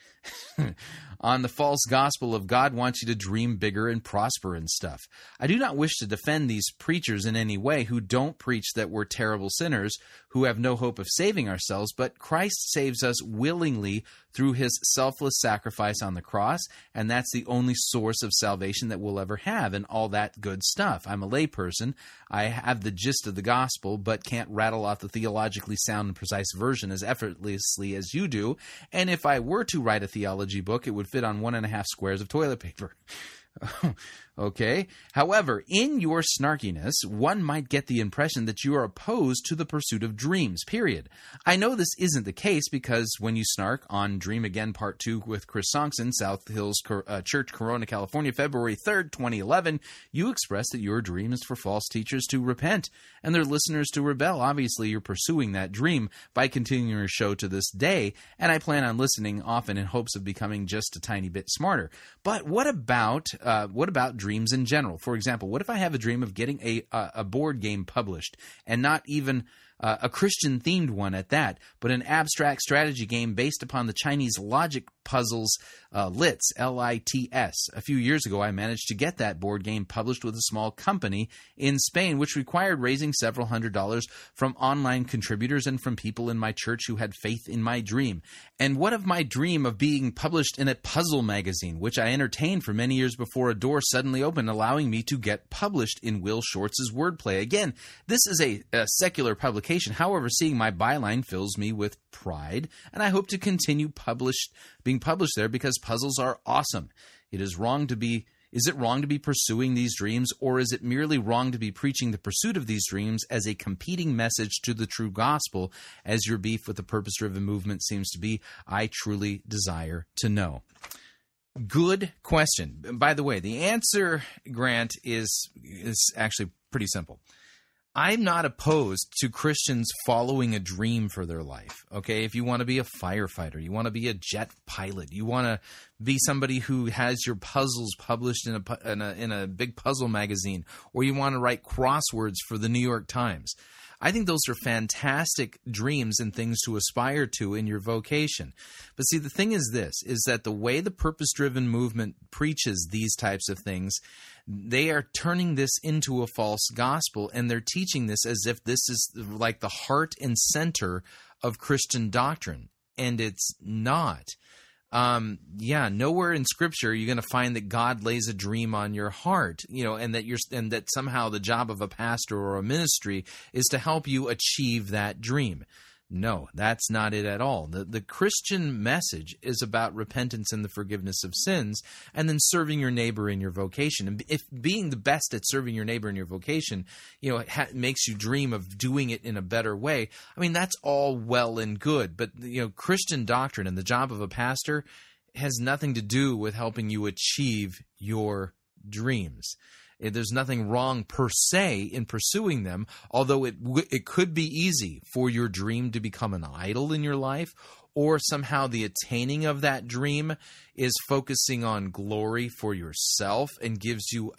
on the false gospel of God wants you to dream bigger and prosper and stuff. I do not wish to defend these preachers in any way who don't preach that we're terrible sinners who have no hope of saving ourselves, but Christ saves us willingly through his selfless sacrifice on the cross, and that's the only source of salvation that we'll ever have, and all that good stuff. I'm a layperson. I have the gist of the gospel, but can't rattle off the theologically sound and precise version as effortlessly as you do, and if I were to write a theology book, it would fit on 1.5 squares of toilet paper. Okay. However, in your snarkiness, one might get the impression that you are opposed to the pursuit of dreams, period. I know this isn't the case because when you snark on Dream Again Part 2 with Chris Songson, South Hills Church, Corona, California, February 3rd, 2011, you express that your dream is for false teachers to repent and their listeners to rebel. Obviously, you're pursuing that dream by continuing your show to this day, and I plan on listening often in hopes of becoming just a tiny bit smarter. But what about dreams in general? For example, what if I have a dream of getting a board game published, and not even a Christian-themed one at that, but an abstract strategy game based upon the Chinese logic puzzles LITS, L-I-T-S. A few years ago, I managed to get that board game published with a small company in Spain, which required raising several $100s from online contributors and from people in my church who had faith in my dream. And what of my dream of being published in a puzzle magazine, which I entertained for many years before a door suddenly opened, allowing me to get published in Will Shortz's Wordplay? Again, this is a secular publication. However, seeing my byline fills me with pride, and I hope to continue being published there because puzzles are awesome. Is it wrong to be pursuing these dreams, or is it merely wrong to be preaching the pursuit of these dreams as a competing message to the true gospel, as your beef with the purpose-driven movement seems to be? I truly desire to know. Good question. By the way, the answer, Grant, is actually pretty simple. I'm not opposed to Christians following a dream for their life, okay? If you want to be a firefighter, you want to be a jet pilot, you want to be somebody who has your puzzles published in a big puzzle magazine, or you want to write crosswords for the New York Times. I think those are fantastic dreams and things to aspire to in your vocation. But see, the thing is this, is that the way the purpose-driven movement preaches these types of things, they are turning this into a false gospel, and they're teaching this as if this is like the heart and center of Christian doctrine, and it's not. Nowhere in Scripture are you going to find that God lays a dream on your heart, you know, and that somehow the job of a pastor or a ministry is to help you achieve that dream. No, that's not it at all. The Christian message is about repentance and the forgiveness of sins, and then serving your neighbor in your vocation. And if being the best at serving your neighbor in your vocation, makes you dream of doing it in a better way, I mean, that's all well and good. But, Christian doctrine and the job of a pastor has nothing to do with helping you achieve your dreams. There's nothing wrong per se in pursuing them, although it could be easy for your dream to become an idol in your life, or somehow the attaining of that dream is focusing on glory for yourself and gives you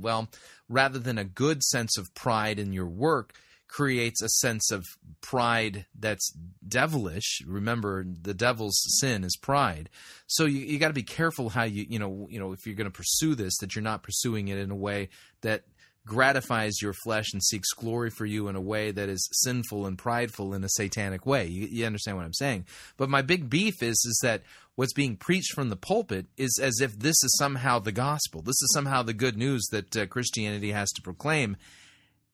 well, rather than a good sense of pride in your work, creates a sense of pride that's devilish. Remember, the devil's sin is pride. So you got to be careful how you if you're going to pursue this, that you're not pursuing it in a way that gratifies your flesh and seeks glory for you in a way that is sinful and prideful in a satanic way. You understand what I'm saying? But my big beef is that what's being preached from the pulpit is as if this is somehow the gospel. This is somehow the good news that Christianity has to proclaim.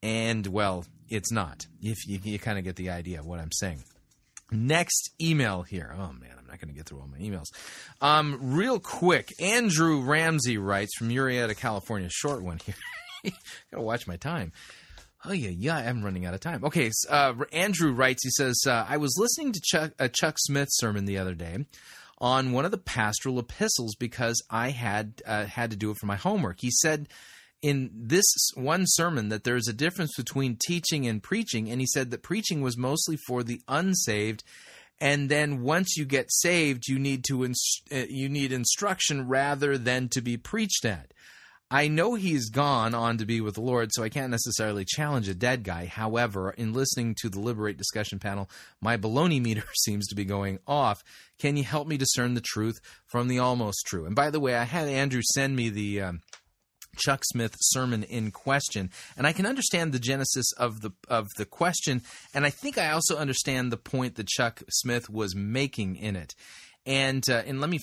And, well, it's not. If you kind of get the idea of what I'm saying. Next email here. Oh, man, I'm not going to get through all my emails. Real quick, Andrew Ramsey writes from Urietta, California. Short one here. Got to watch my time. Oh, yeah, I'm running out of time. Okay, Andrew writes, he says, I was listening to Chuck Smith's sermon the other day on one of the pastoral epistles because I had to do it for my homework. He said in this one sermon that there's a difference between teaching and preaching, and he said that preaching was mostly for the unsaved, and then once you get saved, you need to you need instruction rather than to be preached at. I know he's gone on to be with the Lord, so I can't necessarily challenge a dead guy. However, in listening to the Liberate discussion panel, my baloney meter seems to be going off. Can you help me discern the truth from the almost true? And by the way, I had Andrew send me the Chuck Smith sermon in question, and I can understand the genesis of the question, and I think I also understand the point that Chuck Smith was making in it. And let me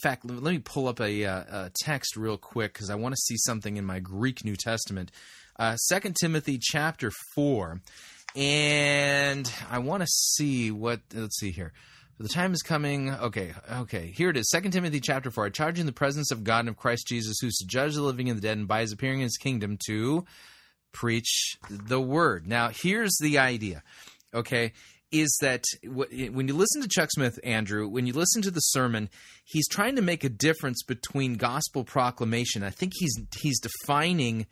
pull up a text real quick because I want to see something in my Greek New Testament, 2 Timothy chapter 4, and I want to see what. Let's see here. The time is coming. Okay. Here it is. 2 Timothy chapter 4. I charge you in the presence of God and of Christ Jesus, who's to judge the living and the dead, and by his appearing in his kingdom to preach the word. Now, here's the idea, okay, is that when you listen to Chuck Smith, Andrew, when you listen to the sermon, he's trying to make a difference between gospel proclamation. I think he's defining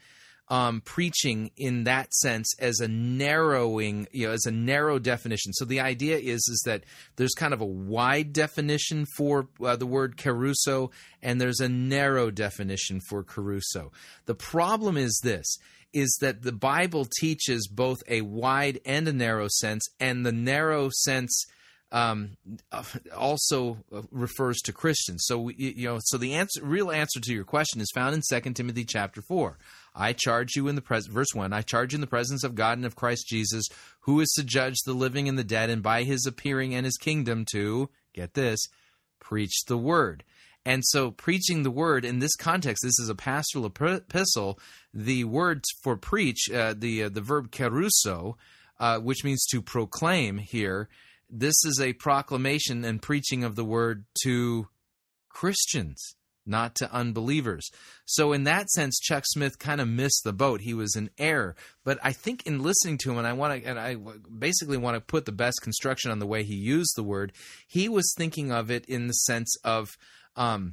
preaching in that sense as a narrowing, as a narrow definition. So the idea is that there's kind of a wide definition for the word caruso, and there's a narrow definition for caruso. The problem is this, is that the Bible teaches both a wide and a narrow sense, and the narrow sense also refers to Christians. So, so the real answer to your question is found in 2 Timothy chapter 4. I charge you in the presence, verse 1, I charge you in the presence of God and of Christ Jesus, who is to judge the living and the dead, and by his appearing and his kingdom to, get this, preach the word. And so preaching the word in this context, this is a pastoral epistle, the words for preach, the verb caruso, which means to proclaim here, this is a proclamation and preaching of the word to Christians, not to unbelievers. So in that sense, Chuck Smith kind of missed the boat. He was in error. But I think in listening to him, I basically want to put the best construction on the way he used the word, he was thinking of it in the sense of of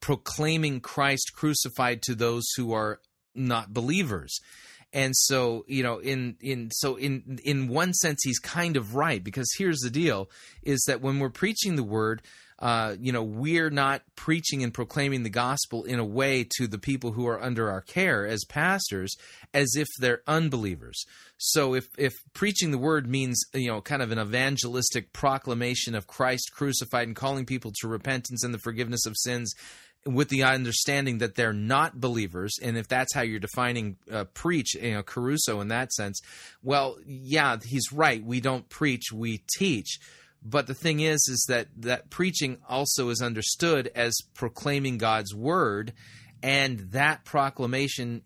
proclaiming Christ crucified to those who are not believers. And so, in one sense, he's kind of right, because here's the deal, is that when we're preaching the word, we're not preaching and proclaiming the gospel in a way to the people who are under our care as pastors as if they're unbelievers. So if preaching the word means, kind of an evangelistic proclamation of Christ crucified and calling people to repentance and the forgiveness of sins, with the understanding that they're not believers, and if that's how you're defining preach, caruso in that sense, well, yeah, he's right. We don't preach, we teach. But the thing is that preaching also is understood as proclaiming God's word, And that proclamation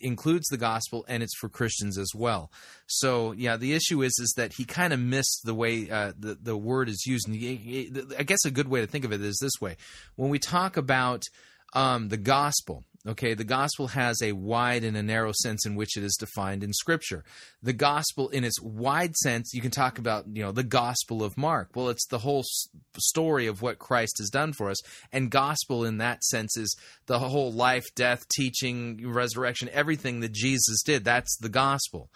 includes the gospel, and it's for Christians as well. So, yeah, the issue is that he kind of missed the way the word is used. And I guess a good way to think of it is this way. When we talk about the gospel, okay, the gospel has a wide and a narrow sense in which it is defined in Scripture. The gospel in its wide sense, you can talk about, you know, the gospel of Mark. Well, it's the whole story of what Christ has done for us. And gospel in that sense is the whole life, death, teaching, resurrection, everything that Jesus did. That's the gospel.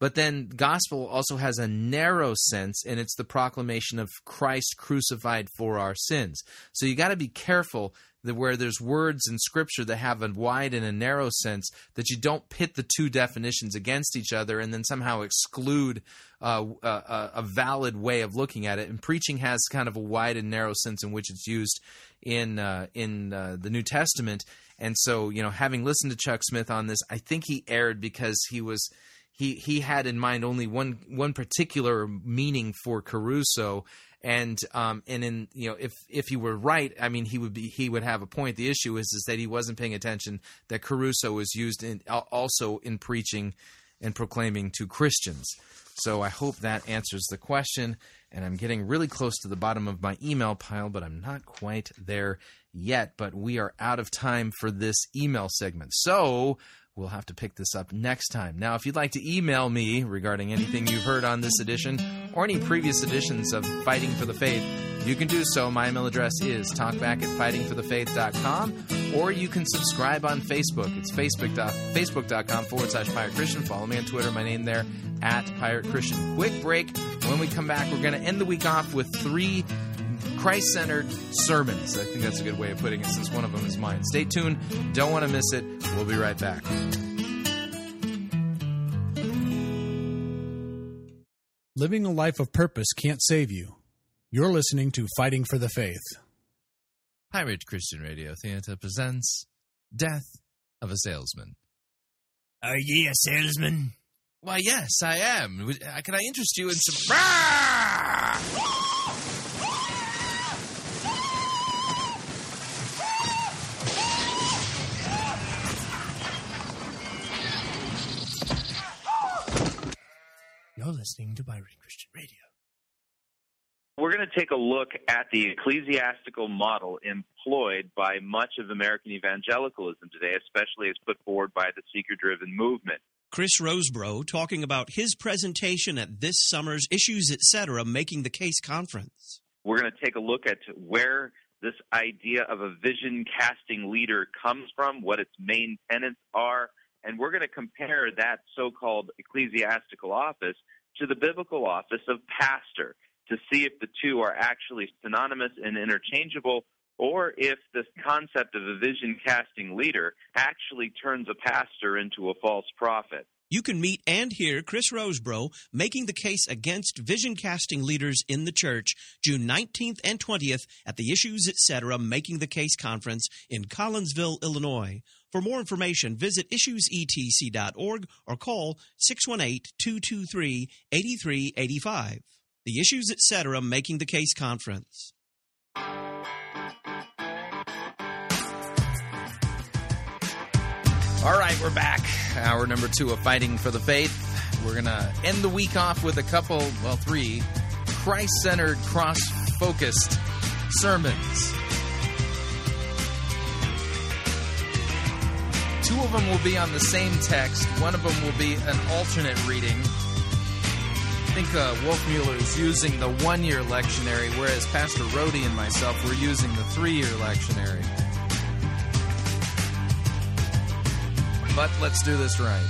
But then gospel also has a narrow sense, and it's the proclamation of Christ crucified for our sins. So you got to be careful that where there's words in Scripture that have a wide and a narrow sense, that you don't pit the two definitions against each other and then somehow exclude a valid way of looking at it. And preaching has kind of a wide and narrow sense in which it's used in the New Testament. And so, you know, having listened to Chuck Smith on this, I think he erred because he had in mind only one particular meaning for Caruso. And in, you know, if he were right, I mean, he would have a point. The issue is that he wasn't paying attention that Caruso was used also in preaching and proclaiming to Christians. So I hope that answers the question. And I'm getting really close to the bottom of my email pile, but I'm not quite there yet. But we are out of time for this email segment. So we'll have to pick this up next time. Now, if you'd like to email me regarding anything you've heard on this edition or any previous editions of Fighting for the Faith, you can do so. My email address is talkback@fightingforthefaith.com, or you can subscribe on Facebook. It's facebook.com/Pirate Christian. Follow me on Twitter. My name there, @Pirate Christian. Quick break. When we come back, we're going to end the week off with 3 Christ-centered sermons. I think that's a good way of putting it, since one of them is mine. Stay tuned. Don't want to miss it. We'll be right back. Living a life of purpose can't save you. You're listening to Fighting for the Faith. Pirate Christian Radio Theater presents Death of a Salesman. Are ye a salesman? Why, yes, I am. Can I interest you in some... You're listening to Pirate Christian Radio. We're going to take a look at the ecclesiastical model employed by much of American evangelicalism today, especially as put forward by the seeker-driven movement. Chris Rosebrough talking about his presentation at this summer's Issues, Etc., Making the Case conference. We're going to take a look at where this idea of a vision-casting leader comes from, what its main tenets are, and we're going to compare that so-called ecclesiastical office to the biblical office of pastor to see if the two are actually synonymous and interchangeable, or if this concept of a vision-casting leader actually turns a pastor into a false prophet. You can meet and hear Chris Rosebrough making the case against vision-casting leaders in the church June 19th and 20th at the Issues, Etc. Making the Case conference in Collinsville, Illinois. For more information, visit issuesetc.org or call 618-223-8385. The Issues, Etc. Making the Case conference. All right, we're back. Hour number 2 of Fighting for the Faith. We're going to end the week off with 3 Christ-centered, cross-focused sermons. 2 of them will be on the same text. 1 of them will be an alternate reading. I think Wolf Mueller is using the 1-year lectionary, whereas Pastor Rohde and myself were using the 3-year lectionary. But let's do this right.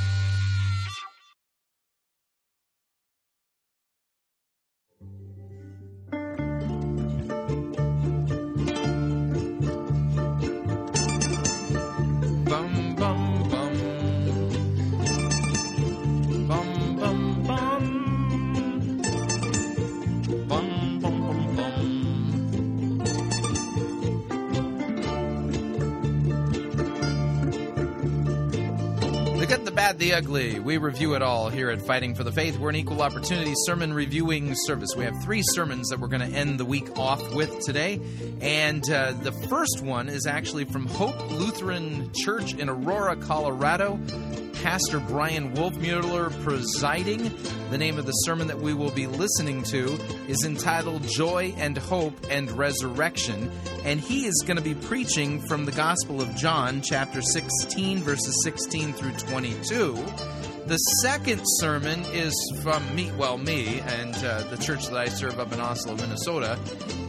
bad, the ugly. We review it all here at Fighting for the Faith. We're an equal opportunity sermon reviewing service. We have three sermons that we're going to end the week off with today. And the first one is actually from Hope Lutheran Church in Aurora, Colorado. Pastor Brian Wolf Mueller presiding. The name of the sermon that we will be listening to is entitled Joy and Hope and Resurrection. And he is going to be preaching from the Gospel of John, chapter 16, verses 16 through 22. The second sermon is from me and the church that I serve up in Oslo, Minnesota.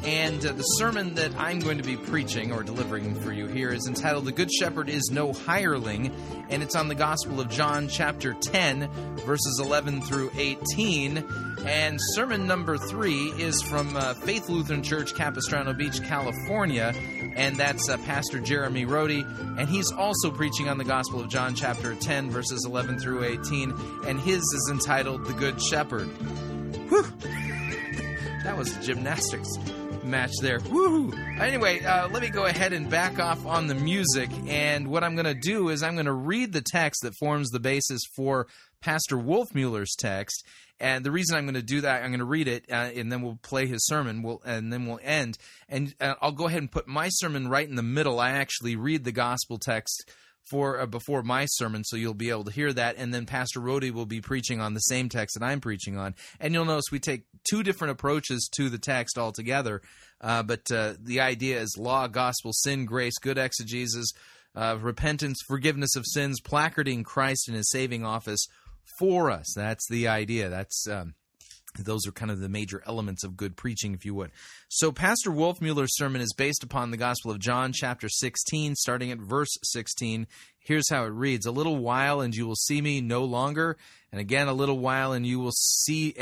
And the sermon that I'm going to be preaching or delivering for you here is entitled The Good Shepherd is No Hireling, and it's on the Gospel of John chapter 10, verses 11 through 18. And sermon number 3 is from Faith Lutheran Church, Capistrano Beach, California, and that's Pastor Jeremy Rohde, and he's also preaching on the Gospel of John chapter 10, verses 11 through 18, and his is entitled The Good Shepherd. Whew! That was gymnastics match there. Woo! Anyway, let me go ahead and back off on the music, and what I'm going to do is I'm going to read the text that forms the basis for Pastor Wolf Mueller's text, and the reason I'm going to do that, I'm going to read it, and then we'll play his sermon, and then we'll end, and I'll go ahead and put my sermon right in the middle. I actually read the gospel text for before my sermon, so you'll be able to hear that, and then Pastor Rohde will be preaching on the same text that I'm preaching on, and you'll notice we take two different approaches to the text altogether, but the idea is law, gospel, sin, grace, good exegesis, repentance, forgiveness of sins, placarding Christ in his saving office for us. That's the idea. That's those are kind of the major elements of good preaching, if you would. So Pastor Wolf Mueller's sermon is based upon the Gospel of John, chapter 16, starting at verse 16. Here's how it reads. A little while, and you will see me no longer. And again, a little while, and you will see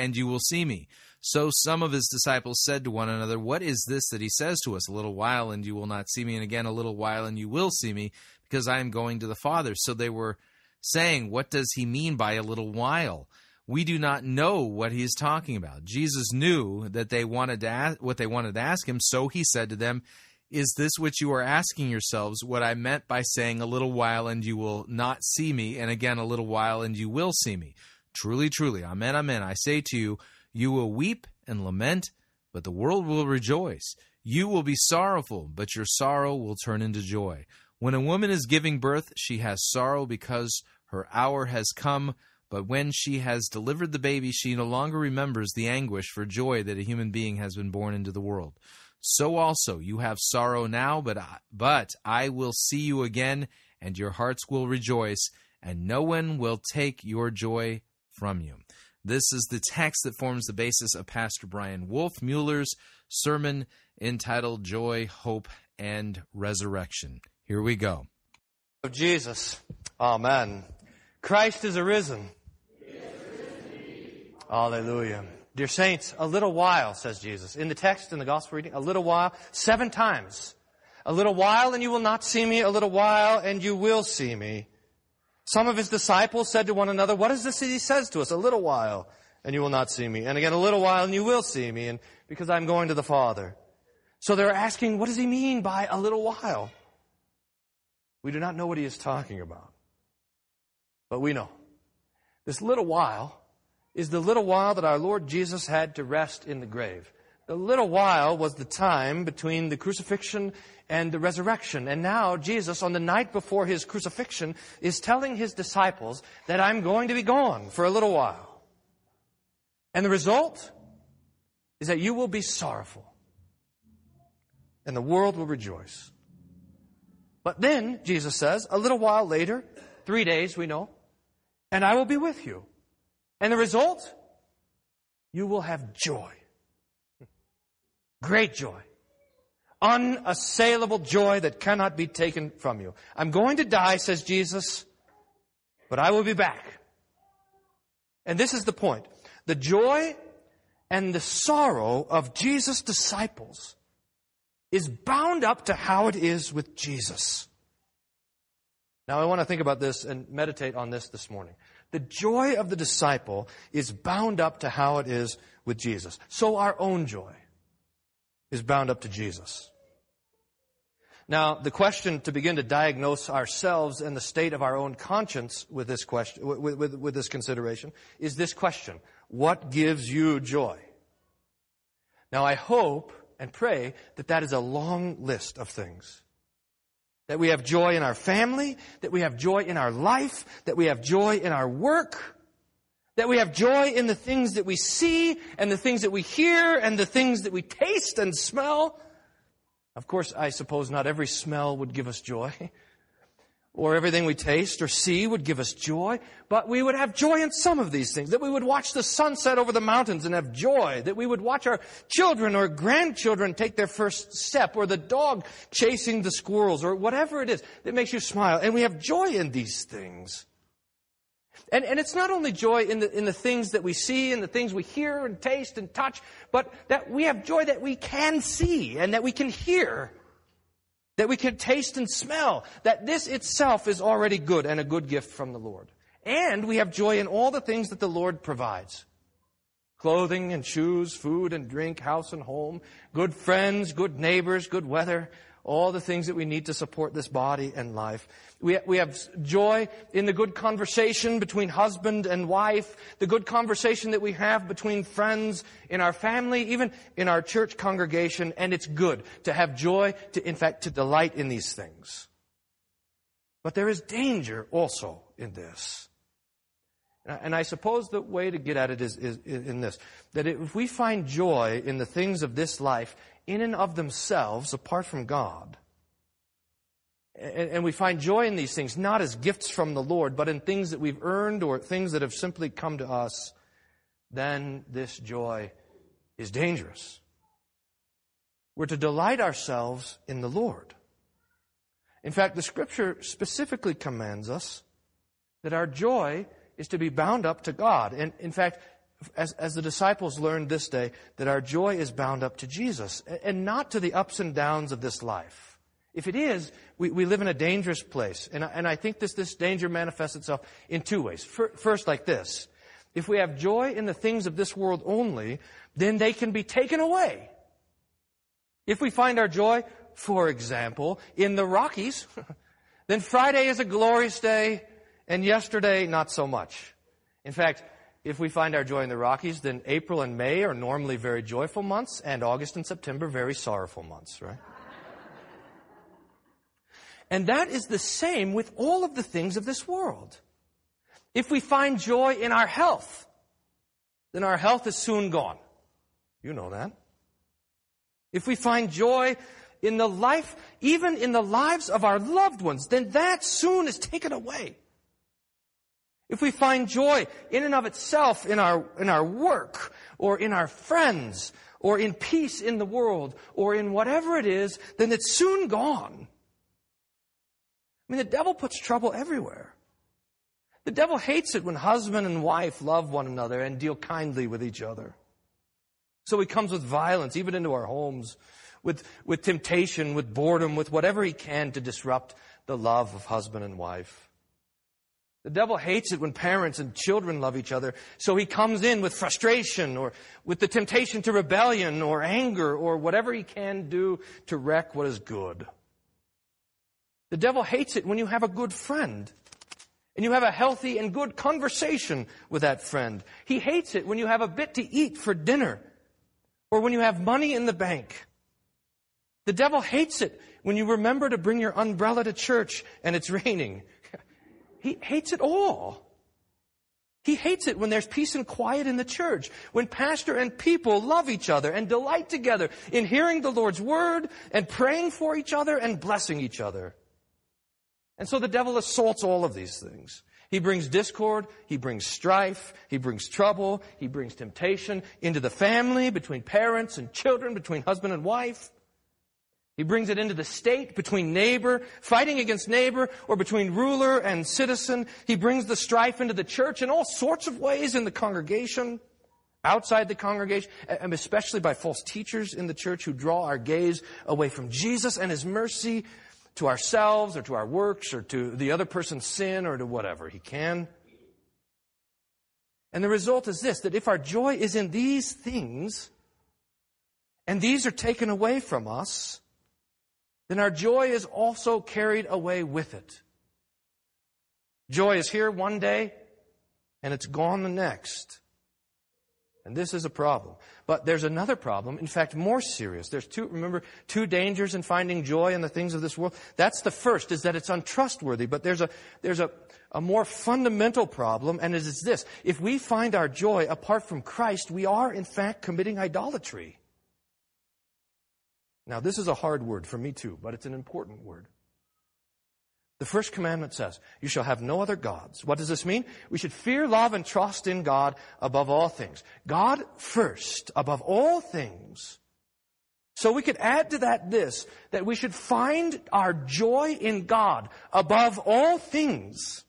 me. So some of his disciples said to one another, what is this that he says to us? A little while, and you will not see me. And again, a little while, and you will see me, because I am going to the Father. So they were saying, what does he mean by a little while? We do not know what he is talking about. Jesus knew that they wanted to ask, what they wanted to ask him, so he said to them, is this what you are asking yourselves, what I meant by saying a little while and you will not see me, and again a little while and you will see me? Truly, truly, amen, amen, I say to you, you will weep and lament, but the world will rejoice. You will be sorrowful, but your sorrow will turn into joy. When a woman is giving birth, she has sorrow because her hour has come. But when she has delivered the baby, she no longer remembers the anguish for joy that a human being has been born into the world. So also you have sorrow now, but I will see you again, and your hearts will rejoice, and no one will take your joy from you. This is the text that forms the basis of Pastor Brian Wolf Mueller's sermon entitled Joy, Hope, and Resurrection. Here we go. Of Jesus, amen. Christ is arisen. Hallelujah. Dear saints, a little while, says Jesus. In the text, in the gospel reading, a little while, 7 times. A little while and you will not see me, a little while and you will see me. Some of his disciples said to one another, what is this that he says to us? A little while and you will not see me. And again, a little while and you will see me, and because I'm going to the Father. So they're asking, what does he mean by a little while? We do not know what he is talking about, but we know. This little while is the little while that our Lord Jesus had to rest in the grave. The little while was the time between the crucifixion and the resurrection. And now Jesus, on the night before his crucifixion, is telling his disciples that I'm going to be gone for a little while. And the result is that you will be sorrowful, and the world will rejoice. But then, Jesus says, a little while later, 3 days we know, and I will be with you. And the result, you will have joy. Great joy. Unassailable joy that cannot be taken from you. I'm going to die, says Jesus, but I will be back. And this is the point. The joy and the sorrow of Jesus' disciples is bound up to how it is with Jesus. Now, I want to think about this and meditate on this morning. The joy of the disciple is bound up to how it is with Jesus. So our own joy is bound up to Jesus. Now, the question to begin to diagnose ourselves and the state of our own conscience with this question, with this consideration, is this question: what gives you joy? Now, I hope and pray that that is a long list of things. That we have joy in our family, that we have joy in our life, that we have joy in our work, that we have joy in the things that we see and the things that we hear and the things that we taste and smell. Of course, I suppose not every smell would give us joy, or everything we taste or see would give us joy, but we would have joy in some of these things, that we would watch the sunset over the mountains and have joy, that we would watch our children or grandchildren take their first step, or the dog chasing the squirrels, or whatever it is that makes you smile. And we have joy in these things. And it's not only joy in the things that we see and the things we hear and taste and touch, but that we have joy that we can see and that we can hear, that we can taste and smell, that this itself is already good and a good gift from the Lord. And we have joy in all the things that the Lord provides: clothing and shoes, food and drink, house and home, good friends, good neighbors, good weather, all the things that we need to support this body and life. We have joy in the good conversation between husband and wife, the good conversation that we have between friends, in our family, even in our church congregation. And it's good to have joy, in fact, to delight in these things. But there is danger also in this. And I suppose the way to get at it is in this, that if we find joy in the things of this life, in and of themselves, apart from God, and we find joy in these things not as gifts from the Lord, but in things that we've earned or things that have simply come to us, then this joy is dangerous. We're to delight ourselves in the Lord. In fact, the Scripture specifically commands us that our joy is to be bound up to God. And in fact, as the disciples learned this day, that our joy is bound up to Jesus and not to the ups and downs of this life. If it is, we live in a dangerous place. And I think this danger manifests itself in two ways. First, like this: if we have joy in the things of this world only, then they can be taken away. If we find our joy, for example, in the Rockies, then Friday is a glorious day and yesterday not so much. In fact, if we find our joy in the Rockies, then April and May are normally very joyful months, and August and September very sorrowful months, right? And that is the same with all of the things of this world. If we find joy in our health, then our health is soon gone. You know that. If we find joy in the life, even in the lives of our loved ones, then that soon is taken away. If we find joy in and of itself in our work or in our friends or in peace in the world or in whatever it is, then it's soon gone. I mean, the devil puts trouble everywhere. The devil hates it when husband and wife love one another and deal kindly with each other. So he comes with violence, even into our homes, with temptation, with boredom, with whatever he can to disrupt the love of husband and wife. The devil hates it when parents and children love each other, so he comes in with frustration or with the temptation to rebellion or anger or whatever he can do to wreck what is good. The devil hates it when you have a good friend and you have a healthy and good conversation with that friend. He hates it when you have a bit to eat for dinner or when you have money in the bank. The devil hates it when you remember to bring your umbrella to church and it's raining. He hates it all. He hates it when there's peace and quiet in the church, when pastor and people love each other and delight together in hearing the Lord's word and praying for each other and blessing each other. And so the devil assaults all of these things. He brings discord, he brings strife, he brings trouble, he brings temptation into the family, between parents and children, between husband and wife. He brings it into the state, between neighbor, fighting against neighbor, or between ruler and citizen. He brings the strife into the church in all sorts of ways, in the congregation, outside the congregation, and especially by false teachers in the church who draw our gaze away from Jesus and his mercy to ourselves or to our works or to the other person's sin or to whatever he can. And the result is this, that if our joy is in these things, and these are taken away from us, then our joy is also carried away with it. Joy is here one day, and it's gone the next. And this is a problem. But there's another problem, in fact, more serious. There's two dangers in finding joy in the things of this world. That's the first, is that it's untrustworthy. But there's a more fundamental problem, and it is this. If we find our joy apart from Christ, we are, in fact, committing idolatry. Now, this is a hard word for me too, but it's an important word. The first commandment says, you shall have no other gods. What does this mean? We should fear, love, and trust in God above all things. God first, above all things. So we could add to that this, that we should find our joy in God above all things.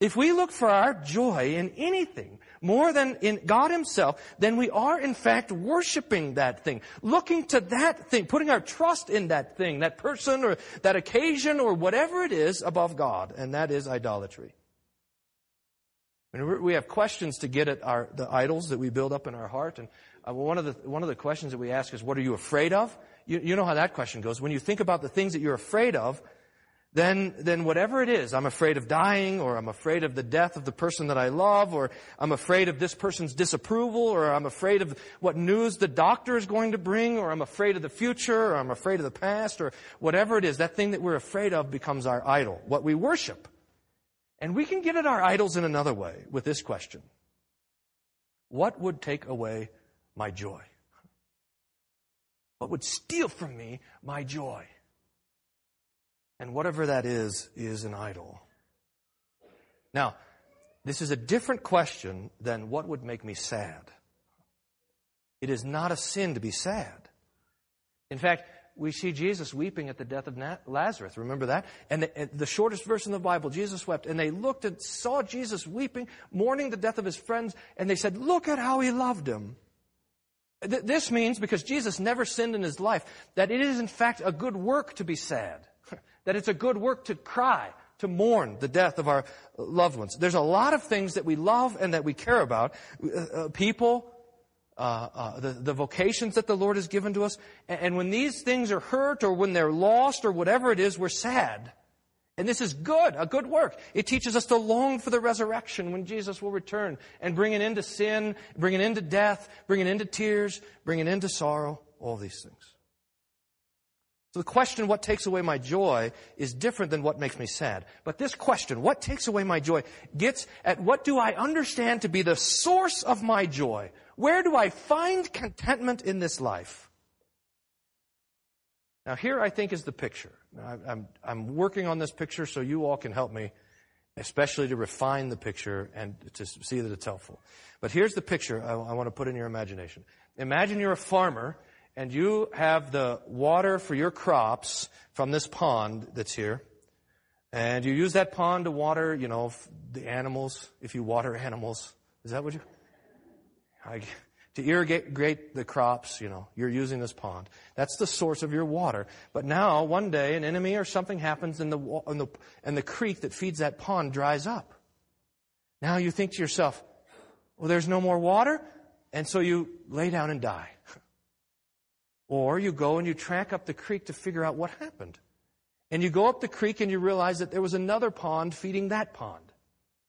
If we look for our joy in anything more than in God himself, then we are, in fact, worshiping that thing, looking to that thing, putting our trust in that thing, that person or that occasion or whatever it is above God, and that is idolatry. And we have questions to get at the idols that we build up in our heart, and one of the questions that we ask is, what are you afraid of? You know how that question goes. When you think about the things that you're afraid of, then whatever it is, I'm afraid of dying, or I'm afraid of the death of the person that I love, or I'm afraid of this person's disapproval, or I'm afraid of what news the doctor is going to bring, or I'm afraid of the future, or I'm afraid of the past, or whatever it is, that thing that we're afraid of becomes our idol, what we worship. And we can get at our idols in another way with this question. What would take away my joy? What would steal from me my joy? And whatever that is an idol. Now, this is a different question than what would make me sad. It is not a sin to be sad. In fact, we see Jesus weeping at the death of Lazarus. Remember that? And the shortest verse in the Bible, Jesus wept. And they looked and saw Jesus weeping, mourning the death of his friends. And they said, look at how he loved him. This means, because Jesus never sinned in his life, that it is in fact a good work to be sad. That it's a good work to cry, to mourn the death of our loved ones. There's a lot of things that we love and that we care about. People, the vocations that the Lord has given to us. And when these things are hurt or when they're lost or whatever it is, we're sad. And this is good, a good work. It teaches us to long for the resurrection when Jesus will return and bring an end to sin, bring an end to death, bring an end to tears, bring an end to sorrow, all these things. So the question, what takes away my joy, is different than what makes me sad. But this question, what takes away my joy, gets at what do I understand to be the source of my joy? Where do I find contentment in this life? Now here, I think, is the picture. Now, I'm working on this picture so you all can help me, especially to refine the picture and to see that it's helpful. But here's the picture I want to put in your imagination. Imagine you're a farmer, and you have the water for your crops from this pond that's here. And you use that pond to water, the animals, if you water animals. Is that what to irrigate the crops, you're using this pond. That's the source of your water. But now, one day, an enemy or something happens, and the creek that feeds that pond dries up. Now you think to yourself, well, there's no more water, and so you lay down and die. Or you go and you track up the creek to figure out what happened. And you go up the creek and you realize that there was another pond feeding that pond.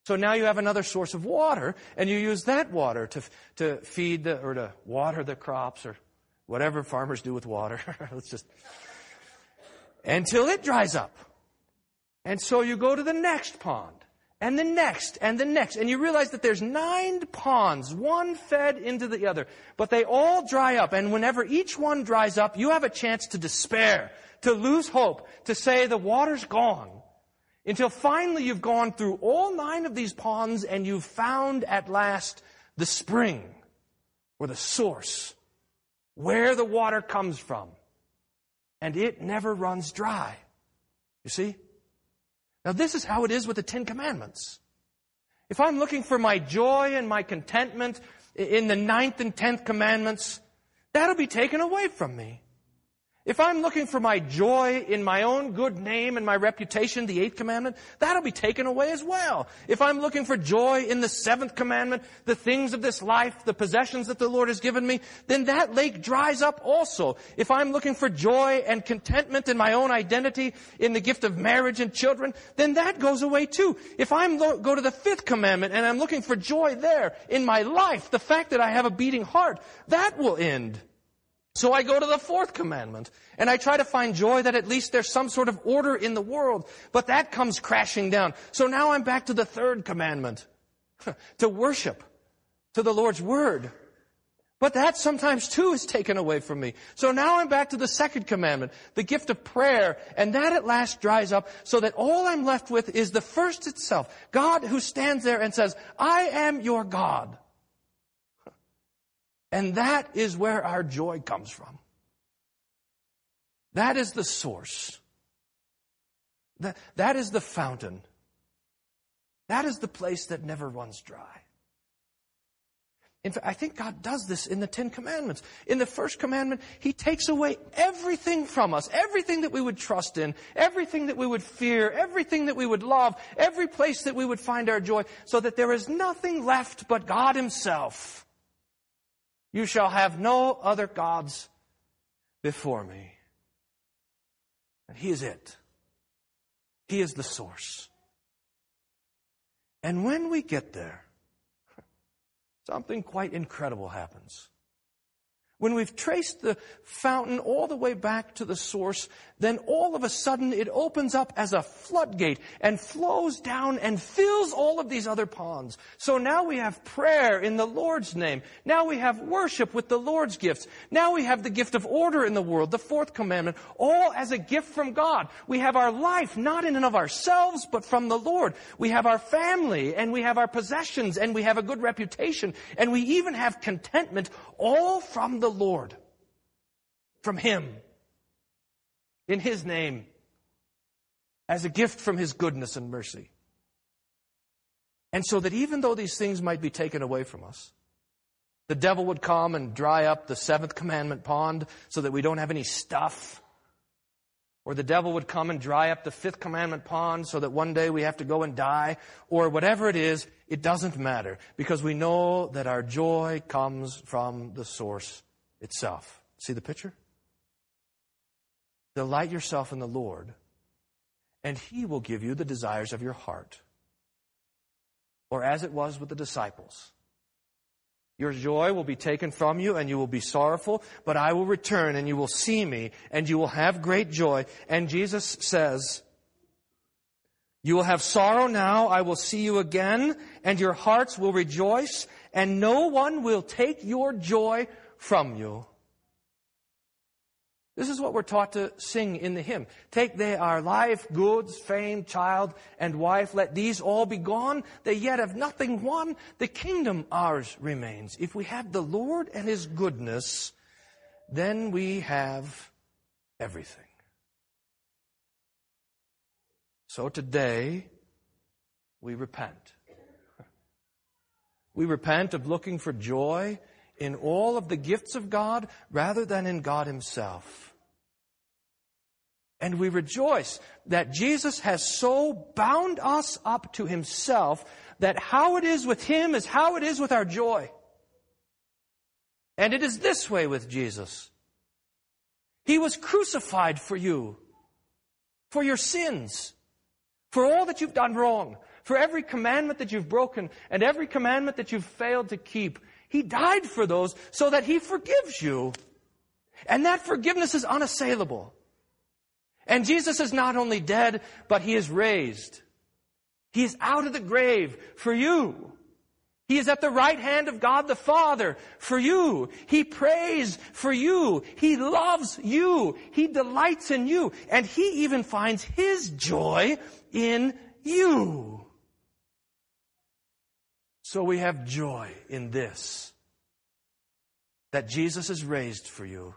So now you have another source of water, and you use that water to feed or to water the crops, or whatever farmers do with water. Until it dries up. And so you go to the next pond. And the next, and the next. And you realize that there's 9 ponds, one fed into the other. But they all dry up. And whenever each one dries up, you have a chance to despair, to lose hope, to say the water's gone. Until finally you've gone through all 9 of these ponds, and you've found at last the spring, or the source, where the water comes from. And it never runs dry. You see? Now, this is how it is with the 10 Commandments. If I'm looking for my joy and my contentment in the 9th and 10th commandments, that'll be taken away from me. If I'm looking for my joy in my own good name and my reputation, the eighth commandment, that'll be taken away as well. If I'm looking for joy in the seventh commandment, the things of this life, the possessions that the Lord has given me, then that lake dries up also. If I'm looking for joy and contentment in my own identity, in the gift of marriage and children, then that goes away too. If I'm go to the fifth commandment and I'm looking for joy there in my life, the fact that I have a beating heart, that will end. So I go to the fourth commandment, and I try to find joy that at least there's some sort of order in the world, but that comes crashing down. So now I'm back to the third commandment, to worship, to the Lord's Word. But that sometimes, too, is taken away from me. So now I'm back to the second commandment, the gift of prayer, and that at last dries up so that all I'm left with is the first itself, God who stands there and says, I am your God. And that is where our joy comes from. That is the source. That is the fountain. That is the place that never runs dry. In fact, I think God does this in the Ten Commandments. In the first commandment, He takes away everything from us, everything that we would trust in, everything that we would fear, everything that we would love, every place that we would find our joy, so that there is nothing left but God Himself. You shall have no other gods before me. And He is it. He is the source. And when we get there, something quite incredible happens. When we've traced the fountain all the way back to the source, then all of a sudden it opens up as a floodgate and flows down and fills all of these other ponds. So now we have prayer in the Lord's name. Now we have worship with the Lord's gifts. Now we have the gift of order in the world, the fourth commandment, all as a gift from God. We have our life not in and of ourselves, but from the Lord. We have our family, and we have our possessions, and we have a good reputation, and we even have contentment, all from the Lord, from Him, in His name, as a gift from His goodness and mercy. And so that even though these things might be taken away from us, the devil would come and dry up the seventh commandment pond so that we don't have any stuff. Or the devil would come and dry up the fifth commandment pond so that one day we have to go and die. Or whatever it is, it doesn't matter, because we know that our joy comes from the source itself. See the picture? Delight yourself in the Lord, and He will give you the desires of your heart. Or as it was with the disciples, your joy will be taken from you, and you will be sorrowful, but I will return, and you will see me, and you will have great joy. And Jesus says, you will have sorrow now, I will see you again, and your hearts will rejoice, and no one will take your joy from you. This is what we're taught to sing in the hymn. Take they our life, goods, fame, child, and wife. Let these all be gone. They yet have nothing won. The kingdom ours remains. If we have the Lord and His goodness, then we have everything. So today, we repent. We repent of looking for joy in all of the gifts of God rather than in God Himself. And we rejoice that Jesus has so bound us up to Himself that how it is with Him is how it is with our joy. And it is this way with Jesus. He was crucified for you, for your sins, for all that you've done wrong, for every commandment that you've broken and every commandment that you've failed to keep. He died for those so that He forgives you. And that forgiveness is unassailable. And Jesus is not only dead, but He is raised. He is out of the grave for you. He is at the right hand of God the Father for you. He prays for you. He loves you. He delights in you. And He even finds His joy in you. So we have joy in this, that Jesus is raised for you.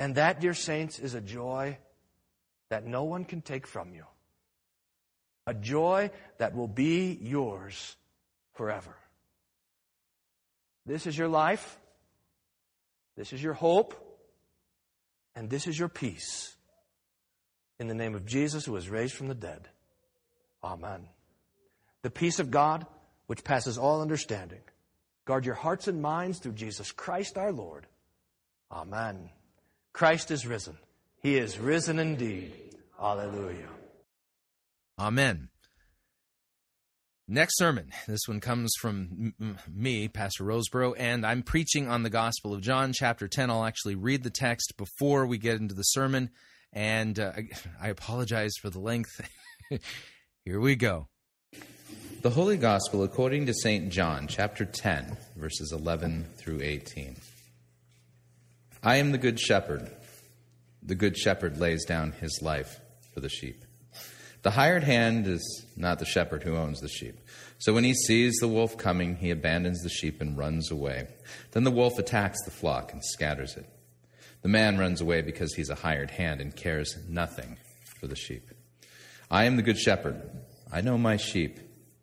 And that, dear saints, is a joy that no one can take from you. A joy that will be yours forever. This is your life. This is your hope. And this is your peace. In the name of Jesus, who was raised from the dead. Amen. The peace of God, which passes all understanding. Guard your hearts and minds through Jesus Christ our Lord. Amen. Christ is risen. He is risen indeed. Hallelujah. Amen. Next sermon. This one comes from me, Pastor Rosebrough, and I'm preaching on the Gospel of John, chapter 10. I'll actually read the text before we get into the sermon, and I apologize for the length. Here we go. The Holy Gospel according to St. John, chapter 10, verses 11 through 18. I am the good shepherd. The good shepherd lays down his life for the sheep. The hired hand is not the shepherd who owns the sheep. So when he sees the wolf coming, he abandons the sheep and runs away. Then the wolf attacks the flock and scatters it. The man runs away because he's a hired hand and cares nothing for the sheep. I am the good shepherd. I know my sheep,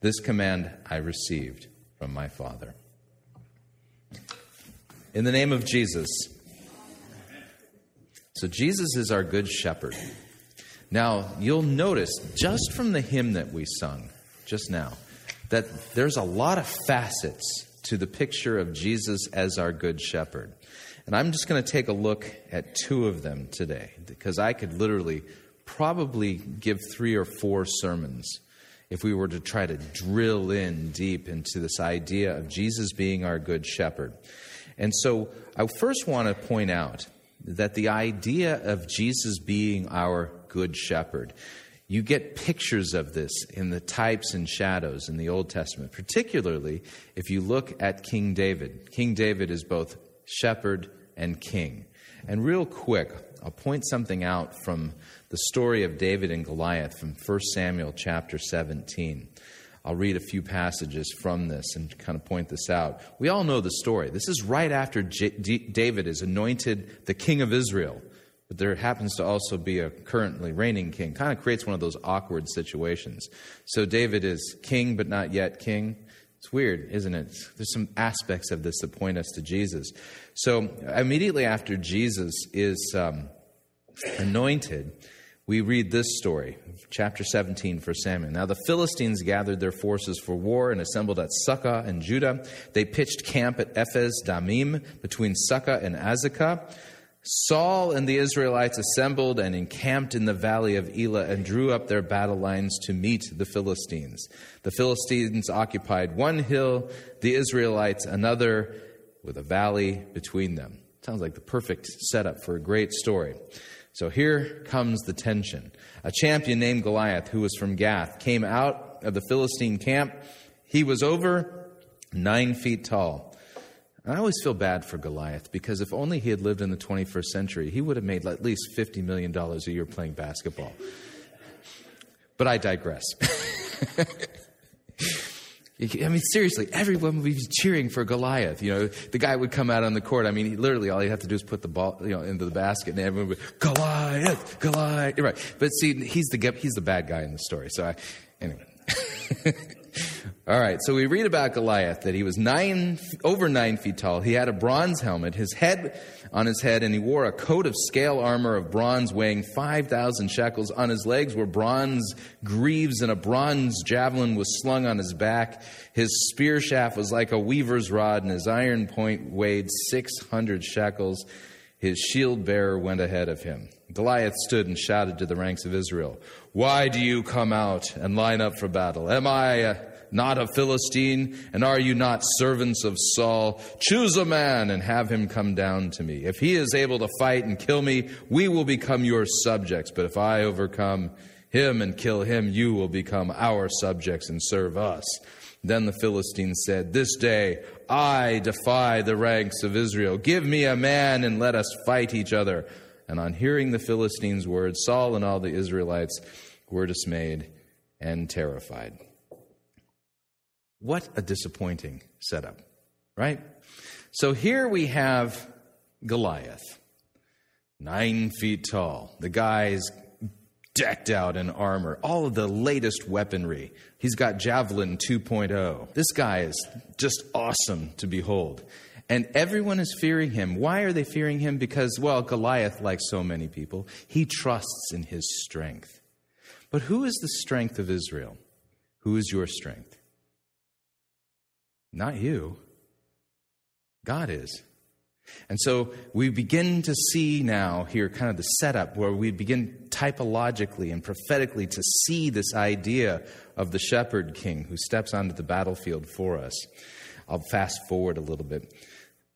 This command I received from my Father. In the name of Jesus. So Jesus is our good shepherd. Now, you'll notice just from the hymn that we sung just now that there's a lot of facets to the picture of Jesus as our good shepherd. And I'm just going to take a look at two of them today, because I could literally probably give 3 or 4 sermons if we were to try to drill in deep into this idea of Jesus being our good shepherd. And so I first want to point out that the idea of Jesus being our good shepherd, you get pictures of this in the types and shadows in the Old Testament, particularly if you look at King David. King David is both shepherd and king. And real quick, I'll point something out from the story of David and Goliath from 1 Samuel chapter 17. I'll read a few passages from this and kind of point this out. We all know the story. This is right after David is anointed the king of Israel. But there happens to also be a currently reigning king. Kind of creates one of those awkward situations. So David is king but not yet king. It's weird, isn't it? There's some aspects of this that point us to Jesus. So immediately after Jesus is anointed, we read this story, chapter 17, 1 Samuel. Now the Philistines gathered their forces for war and assembled at Succah in Judah. They pitched camp at Ephes Damim between Succah and Azekah. Saul and the Israelites assembled and encamped in the valley of Elah and drew up their battle lines to meet the Philistines. The Philistines occupied one hill, the Israelites another, with a valley between them. Sounds like the perfect setup for a great story. So here comes the tension. A champion named Goliath, who was from Gath, came out of the Philistine camp. He was over 9 feet tall. And I always feel bad for Goliath, because if only he had lived in the 21st century, he would have made at least $50 million a year playing basketball. But I digress. I mean, seriously, everyone would be cheering for Goliath. You know, the guy would come out on the court. I mean, literally, all you have to do is put the ball, you know, into the basket, and everyone would be, Goliath, Goliath. Right. But see, he's the bad guy in the story. So anyway. All right. So we read about Goliath, that he was over 9 feet tall. He had a bronze helmet, on his head, and he wore a coat of scale armor of bronze weighing 5,000 shekels. On his legs were bronze greaves, and a bronze javelin was slung on his back. His spear shaft was like a weaver's rod, and his iron point weighed 600 shekels. His shield bearer went ahead of him. Goliath stood and shouted to the ranks of Israel, "Why do you come out and line up for battle? Am I not a Philistine, and are you not servants of Saul? Choose a man and have him come down to me. If he is able to fight and kill me, we will become your subjects. But if I overcome him and kill him, you will become our subjects and serve us." Then the Philistine said, "This day I defy the ranks of Israel. Give me a man and let us fight each other. And on hearing the Philistines' words, Saul and all the Israelites were dismayed and terrified. What a disappointing setup, right? So here we have Goliath, 9 feet tall. The guy's decked out in armor, all of the latest weaponry. He's got Javelin 2.0. This guy is just awesome to behold. And everyone is fearing him. Why are they fearing him? Because, well, Goliath, like so many people, he trusts in his strength. But who is the strength of Israel? Who is your strength? Not you. God is. And so we begin to see now here kind of the setup where we begin typologically and prophetically to see this idea of the shepherd king who steps onto the battlefield for us. I'll fast forward a little bit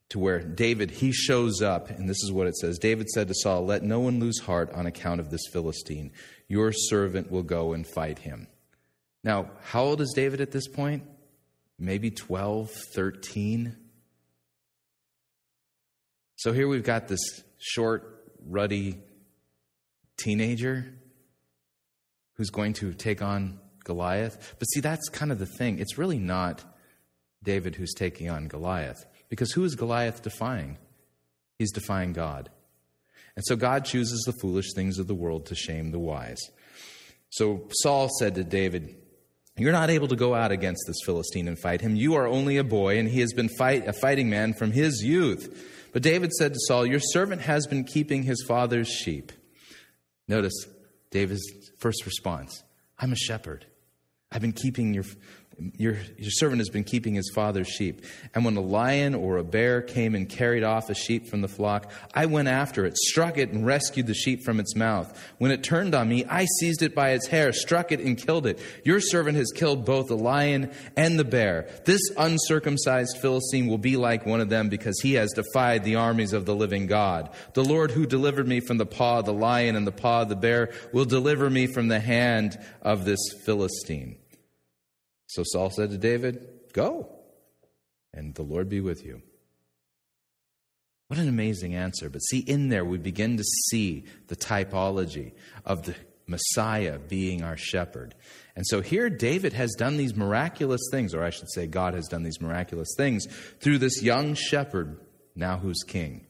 to where David, he shows up, and this is what it says. David said to Saul, "Let no one lose heart on account of this Philistine. Your servant will go and fight him." Now, how old is David at this point? Maybe 12, 13. So here we've got this short, ruddy teenager who's going to take on Goliath. But see, that's kind of the thing. It's really not David who's taking on Goliath, because who is Goliath defying? He's defying God. And so God chooses the foolish things of the world to shame the wise. So Saul said to David, "You're not able to go out against this Philistine and fight him. You are only a boy, and he has been a fighting man from his youth." But David said to Saul, "Your servant has been keeping his father's sheep." Notice David's first response, "I'm a shepherd. I've been keeping your servant has been keeping his father's sheep. And when a lion or a bear came and carried off a sheep from the flock, I went after it, struck it, and rescued the sheep from its mouth. When it turned on me, I seized it by its hair, struck it, and killed it. Your servant has killed both the lion and the bear. This uncircumcised Philistine will be like one of them, because he has defied the armies of the living God. The Lord who delivered me from the paw of the lion and the paw of the bear will deliver me from the hand of this Philistine." So Saul said to David, "Go, and the Lord be with you." What an amazing answer. But see, in there we begin to see the typology of the Messiah being our shepherd. And so here David has done these miraculous things, or I should say God has done these miraculous things through this young shepherd, now who's king,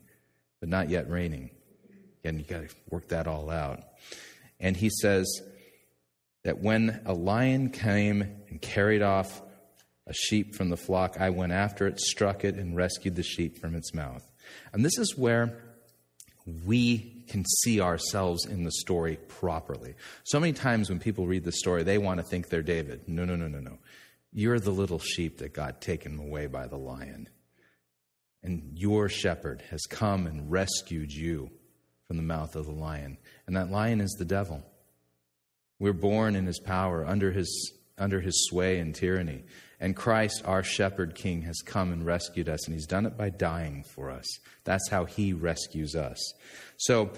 but not yet reigning. Again, you got to work that all out. And he says that when a lion came and carried off a sheep from the flock, I went after it, struck it, and rescued the sheep from its mouth. And this is where we can see ourselves in the story properly. So many times when people read the story, they want to think they're David. No. You're the little sheep that got taken away by the lion. And your shepherd has come and rescued you from the mouth of the lion. And that lion is the devil. We're born in his power, under his sway and tyranny. And Christ, our shepherd king, has come and rescued us, and he's done it by dying for us. That's how he rescues us. So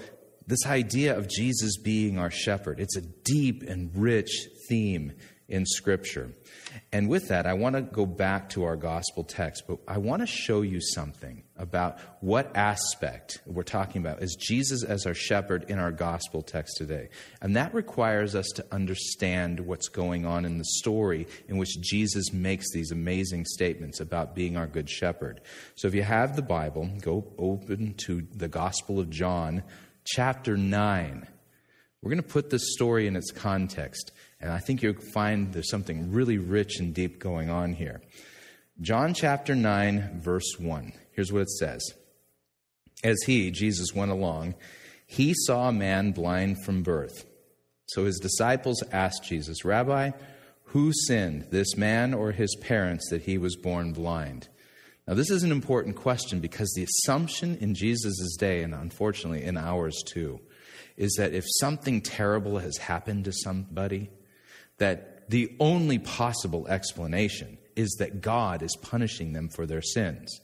this idea of Jesus being our shepherd, it's a deep and rich theme in Scripture. And with that, I want to go back to our gospel text, but I want to show you something about what aspect we're talking about is Jesus as our shepherd in our gospel text today. And that requires us to understand what's going on in the story in which Jesus makes these amazing statements about being our good shepherd. So if you have the Bible, go open to the Gospel of John, chapter 9. We're going to put this story in its context, and I think you'll find there's something really rich and deep going on here. John chapter 9, verse 1. Here's what it says. As he, Jesus, went along, he saw a man blind from birth. So his disciples asked Jesus, "Rabbi, who sinned, this man or his parents, that he was born blind?" Now, this is an important question, because the assumption in Jesus' day, and unfortunately in ours too, is that if something terrible has happened to somebody, that the only possible explanation is that God is punishing them for their sins.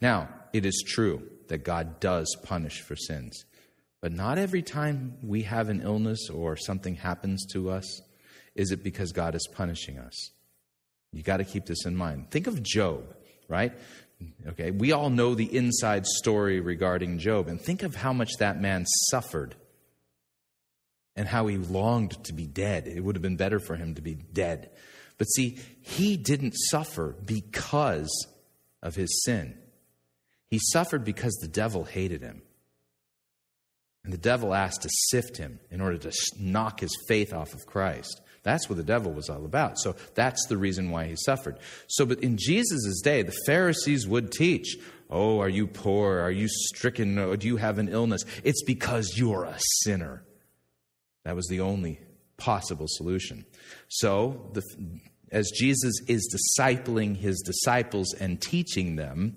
Now, it is true that God does punish for sins, but not every time we have an illness or something happens to us is it because God is punishing us. You got to keep this in mind. Think of Job, right? Okay, we all know the inside story regarding Job, and think of how much that man suffered and how he longed to be dead. It would have been better for him to be dead. But see, he didn't suffer because of his sin. He suffered because the devil hated him. And the devil asked to sift him in order to knock his faith off of Christ. That's what the devil was all about. So that's the reason why he suffered. So, but in Jesus' day, the Pharisees would teach, oh, are you poor? Are you stricken? Or do you have an illness? It's because you're a sinner. That was the only possible solution. So as Jesus is discipling his disciples and teaching them,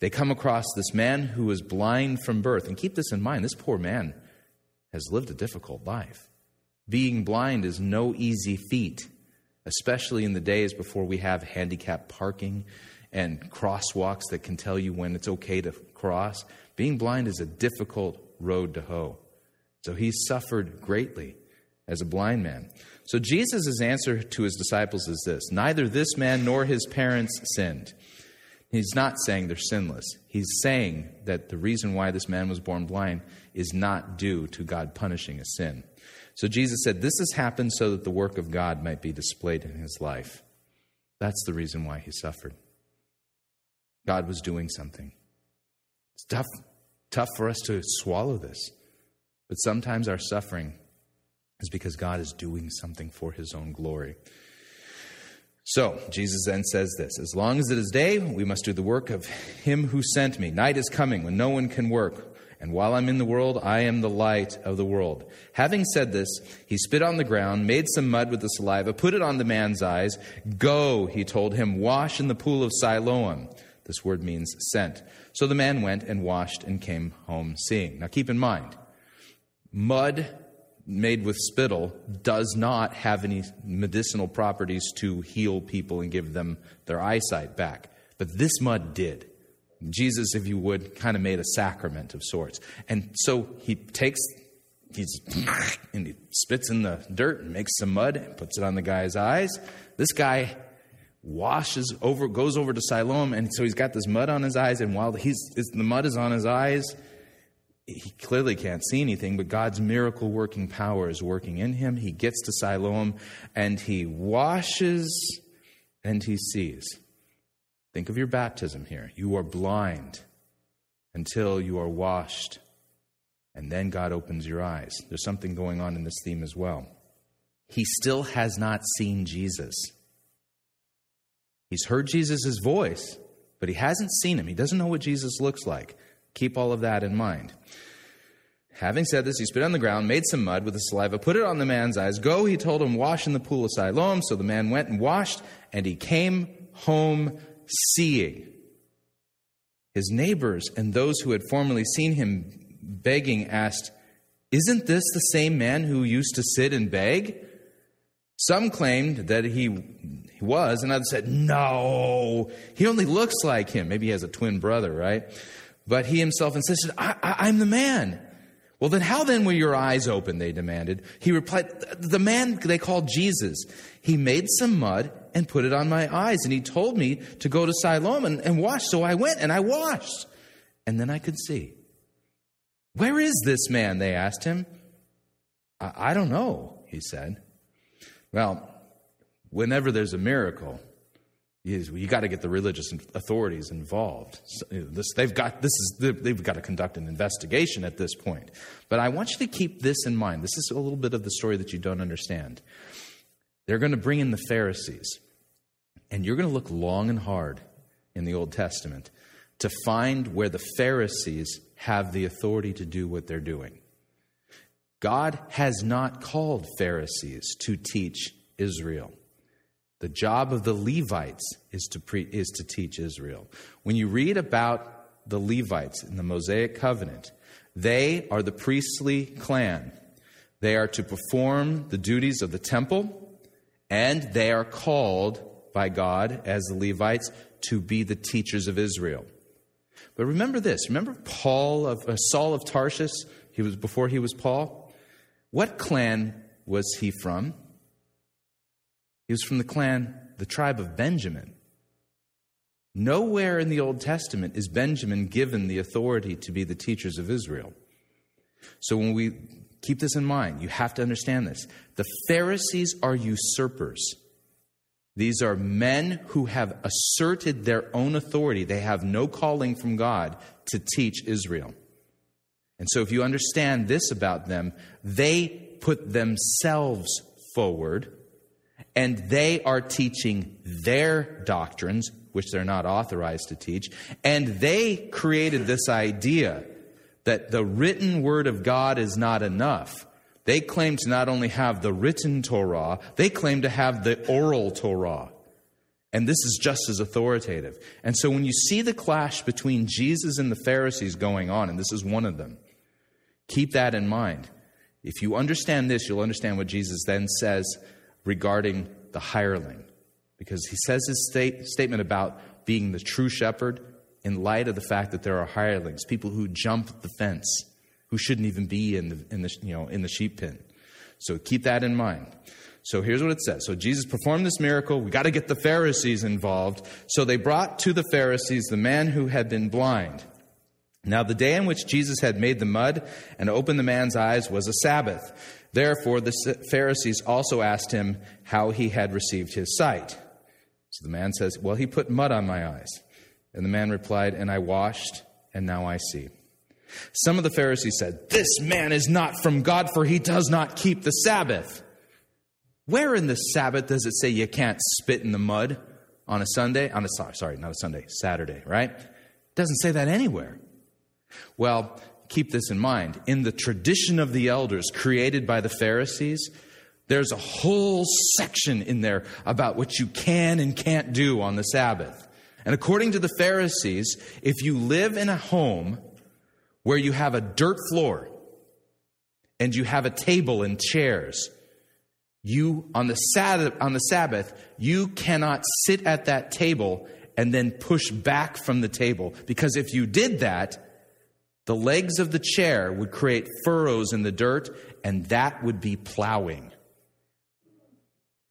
they come across this man who was blind from birth. And keep this in mind, this poor man has lived a difficult life. Being blind is no easy feat, especially in the days before we have handicapped parking and crosswalks that can tell you when it's okay to cross. Being blind is a difficult road to hoe. So he suffered greatly as a blind man. So Jesus' answer to his disciples is this: neither this man nor his parents sinned. He's not saying they're sinless. He's saying that the reason why this man was born blind is not due to God punishing a sin. So Jesus said, this has happened so that the work of God might be displayed in his life. That's the reason why he suffered. God was doing something. It's tough for us to swallow this. But sometimes our suffering is because God is doing something for his own glory. So Jesus then says this: as long as it is day, we must do the work of him who sent me. Night is coming when no one can work. And while I'm in the world, I am the light of the world. Having said this, he spit on the ground, made some mud with the saliva, put it on the man's eyes. Go, he told him, wash in the pool of Siloam. This word means sent. So the man went and washed and came home seeing. Now keep in mind, mud made with spittle does not have any medicinal properties to heal people and give them their eyesight back. But this mud did. Jesus, if you would, kind of made a sacrament of sorts. And so he spits in the dirt and makes some mud and puts it on the guy's eyes. This guy goes over to Siloam, and so he's got this mud on his eyes, and while the mud is on his eyes, he clearly can't see anything, but God's miracle-working power is working in him. He gets to Siloam, and he washes, and he sees. Think of your baptism here. You are blind until you are washed, and then God opens your eyes. There's something going on in this theme as well. He still has not seen Jesus. He's heard Jesus' voice, but he hasn't seen him. He doesn't know what Jesus looks like. Keep all of that in mind. Having said this, he spit on the ground, made some mud with the saliva, put it on the man's eyes. Go, he told him, wash in the pool of Siloam. So the man went and washed, and he came home seeing. His neighbors and those who had formerly seen him begging asked, isn't this the same man who used to sit and beg? Some claimed that he was, and others said, no, he only looks like him. Maybe he has a twin brother, right? But he himself insisted, I'm the man. Well, then how then were your eyes open, they demanded. He replied, the man they called Jesus. He made some mud and put it on my eyes, and he told me to go to Siloam and wash. So I went and I washed, and then I could see. Where is this man, they asked him. I don't know, he said. Well, whenever there's a miracle, you got to get the religious authorities involved. They've got to conduct an investigation at this point. But I want you to keep this in mind. This is a little bit of the story that you don't understand. They're going to bring in the Pharisees, and you're going to look long and hard in the Old Testament to find where the Pharisees have the authority to do what they're doing. God has not called Pharisees to teach Israel. The job of the Levites is to teach Israel. When you read about the Levites in the Mosaic Covenant, they are the priestly clan. They are to perform the duties of the temple, and they are called by God as the Levites to be the teachers of Israel. But remember this. Remember Saul of Tarsus? He was before he was Paul. What clan was he from? He was from the tribe of Benjamin. Nowhere in the Old Testament is Benjamin given the authority to be the teachers of Israel. So when we keep this in mind, you have to understand this. The Pharisees are usurpers. These are men who have asserted their own authority. They have no calling from God to teach Israel. And so if you understand this about them, they put themselves forward, and they are teaching their doctrines, which they're not authorized to teach, and they created this idea that the written word of God is not enough. They claim to not only have the written Torah, they claim to have the oral Torah. And this is just as authoritative. And so when you see the clash between Jesus and the Pharisees going on, and this is one of them, keep that in mind. If you understand this, you'll understand what Jesus then says regarding the hireling. Because he says his statement about being the true shepherd in light of the fact that there are hirelings, people who jump the fence, who shouldn't even be in the sheep pen. So keep that in mind. So here's what it says. So Jesus performed this miracle. We got to get the Pharisees involved. So they brought to the Pharisees the man who had been blind. Now the day on which Jesus had made the mud and opened the man's eyes was a Sabbath. Therefore the Pharisees also asked him how he had received his sight. So the man says, "Well, he put mud on my eyes." And the man replied, "And I washed, and now I see." Some of the Pharisees said, "This man is not from God, for he does not keep the Sabbath." Where in the Sabbath does it say you can't spit in the mud on a Sunday? Saturday, right? It doesn't say that anywhere. Well, keep this in mind. In the tradition of the elders created by the Pharisees, there's a whole section in there about what you can and can't do on the Sabbath. And according to the Pharisees, if you live in a home where you have a dirt floor and you have a table and chairs, you on the Sabbath, you cannot sit at that table and then push back from the table. Because if you did that, the legs of the chair would create furrows in the dirt, and that would be plowing.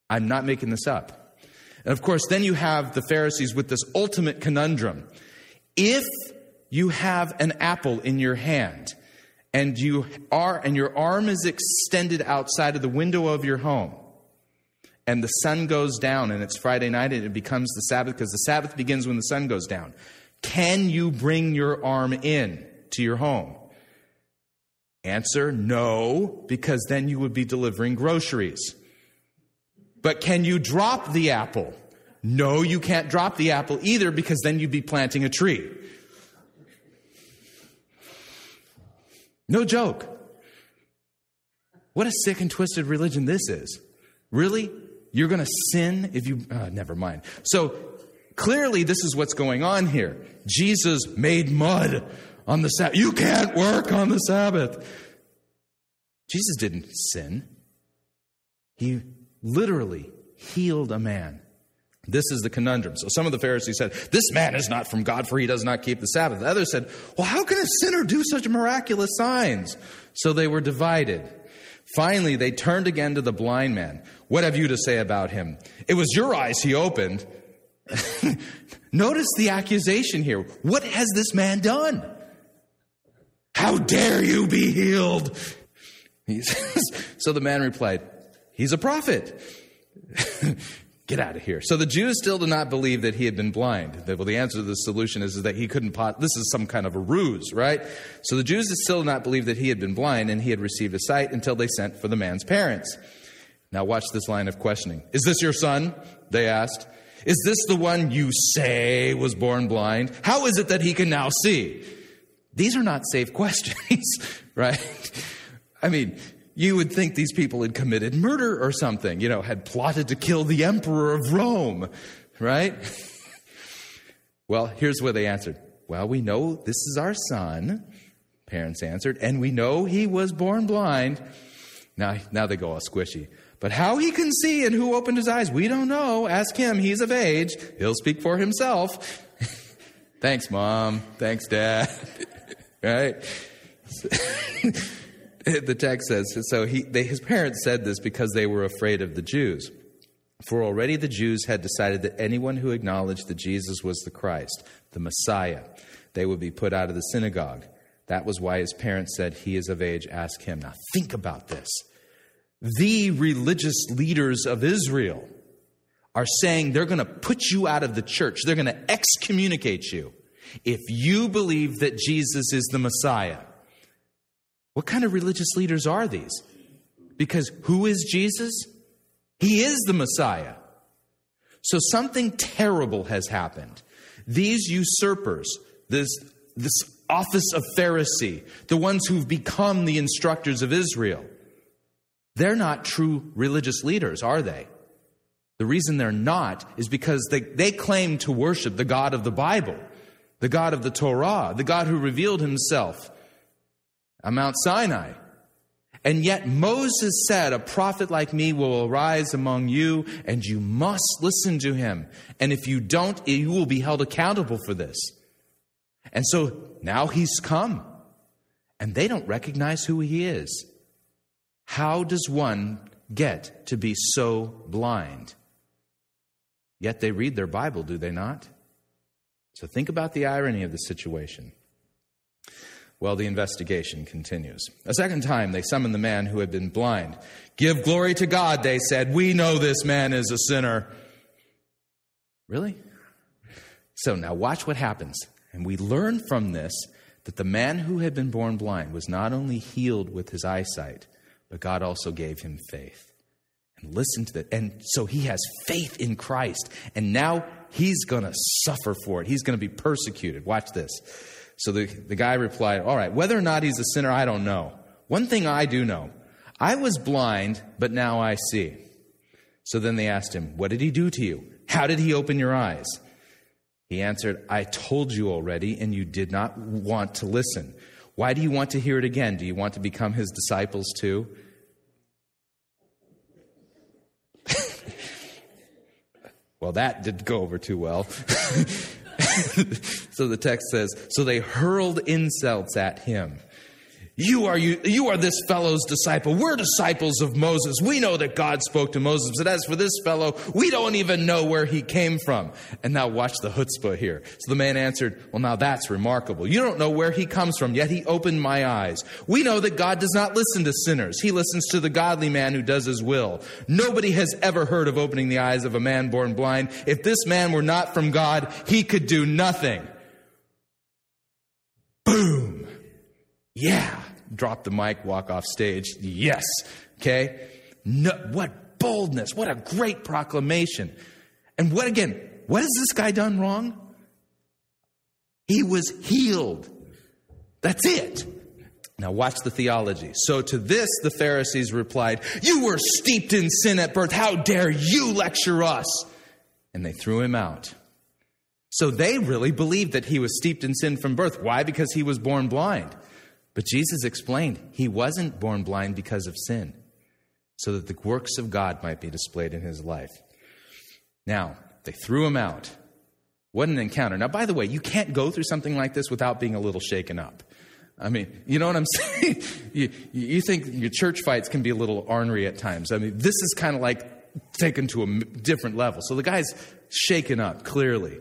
I'm not making this up. And of course, then you have the Pharisees with this ultimate conundrum. If you have an apple in your hand and your arm is extended outside of the window of your home, and the sun goes down and it's Friday night and it becomes the Sabbath, because the Sabbath begins when the sun goes down, can you bring your arm in to your home? Answer, no, because then you would be delivering groceries. But can you drop the apple? No, you can't drop the apple either, because then you'd be planting a tree. No joke. What a sick and twisted religion this is. Really? You're going to sin if you... never mind. So clearly this is what's going on here. Jesus made mud on the Sabbath. You can't work on the Sabbath. Jesus didn't sin. He literally healed a man. This is the conundrum. So some of the Pharisees said, "This man is not from God, for he does not keep the Sabbath." The others said, "Well, how can a sinner do such miraculous signs?" So they were divided. Finally, they turned again to the blind man. "What have you to say about him? It was your eyes he opened." Notice the accusation here. What has this man done? "How dare you be healed?" He says. So the man replied, "He's a prophet." Get out of here. So the Jews still did not believe that he had been blind. Well, the answer to the solution is that he couldn't... this is some kind of a ruse, right? So the Jews still did not believe that he had been blind and he had received a sight until they sent for the man's parents. Now watch this line of questioning. "Is this your son?" they asked. "Is this the one you say was born blind? How is it that he can now see?" These are not safe questions, right? I mean... you would think these people had committed murder or something, had plotted to kill the emperor of Rome, right? Well, here's where they answered. "Well, we know this is our son," parents answered, "and we know he was born blind." Now they go all squishy. "But how he can see and who opened his eyes, we don't know. Ask him. He's of age. He'll speak for himself." Thanks, Mom. Thanks, Dad. Right? The text says, his parents said this because they were afraid of the Jews. For already the Jews had decided that anyone who acknowledged that Jesus was the Christ, the Messiah, they would be put out of the synagogue. That was why his parents said, he is of age, ask him. Now think about this. The religious leaders of Israel are saying they're going to put you out of the church. They're going to excommunicate you if you believe that Jesus is the Messiah. What kind of religious leaders are these? Because who is Jesus? He is the Messiah. So something terrible has happened. These usurpers, this office of Pharisee, the ones who've become the instructors of Israel, they're not true religious leaders, are they? The reason they're not is because they claim to worship the God of the Bible, the God of the Torah, the God who revealed himself on Mount Sinai. And yet Moses said, a prophet like me will arise among you, and you must listen to him. And if you don't, you will be held accountable for this. And so now he's come, and they don't recognize who he is. How does one get to be so blind? Yet they read their Bible, do they not? So think about the irony of the situation. Well, the investigation continues. A second time, they summoned the man who had been blind. Give glory to God, they said. We know this man is a sinner. Really? So now watch what happens. And we learn from this that the man who had been born blind was not only healed with his eyesight, but God also gave him faith. And listen to that. And so he has faith in Christ. And now he's going to suffer for it. He's going to be persecuted. Watch this. So the guy replied, all right, whether or not he's a sinner, I don't know. One thing I do know, I was blind, but now I see. So then they asked him, what did he do to you? How did he open your eyes? He answered, I told you already, and you did not want to listen. Why do you want to hear it again? Do you want to become his disciples too? Well, that didn't go over too well. So the text says, so they hurled insults at him. You are this fellow's disciple. We're disciples of Moses. We know that God spoke to Moses. But as for this fellow, we don't even know where he came from. And now watch the chutzpah here. So the man answered, well, now that's remarkable. You don't know where he comes from, yet he opened my eyes. We know that God does not listen to sinners. He listens to the godly man who does his will. Nobody has ever heard of opening the eyes of a man born blind. If this man were not from God, he could do nothing. Boom. Yeah. Drop the mic, walk off stage. Yes. Okay. No, what boldness. What a great proclamation. And what again? What has this guy done wrong? He was healed. That's it. Now watch the theology. So to this, the Pharisees replied, you were steeped in sin at birth. How dare you lecture us? And they threw him out. So they really believed that he was steeped in sin from birth. Why? Because he was born blind. But Jesus explained he wasn't born blind because of sin, so that the works of God might be displayed in his life. Now, they threw him out. What an encounter. Now, by the way, you can't go through something like this without being a little shaken up. I mean, you know what I'm saying? You think your church fights can be a little ornery at times. I mean, this is kind of like taken to a different level. So the guy's shaken up, clearly.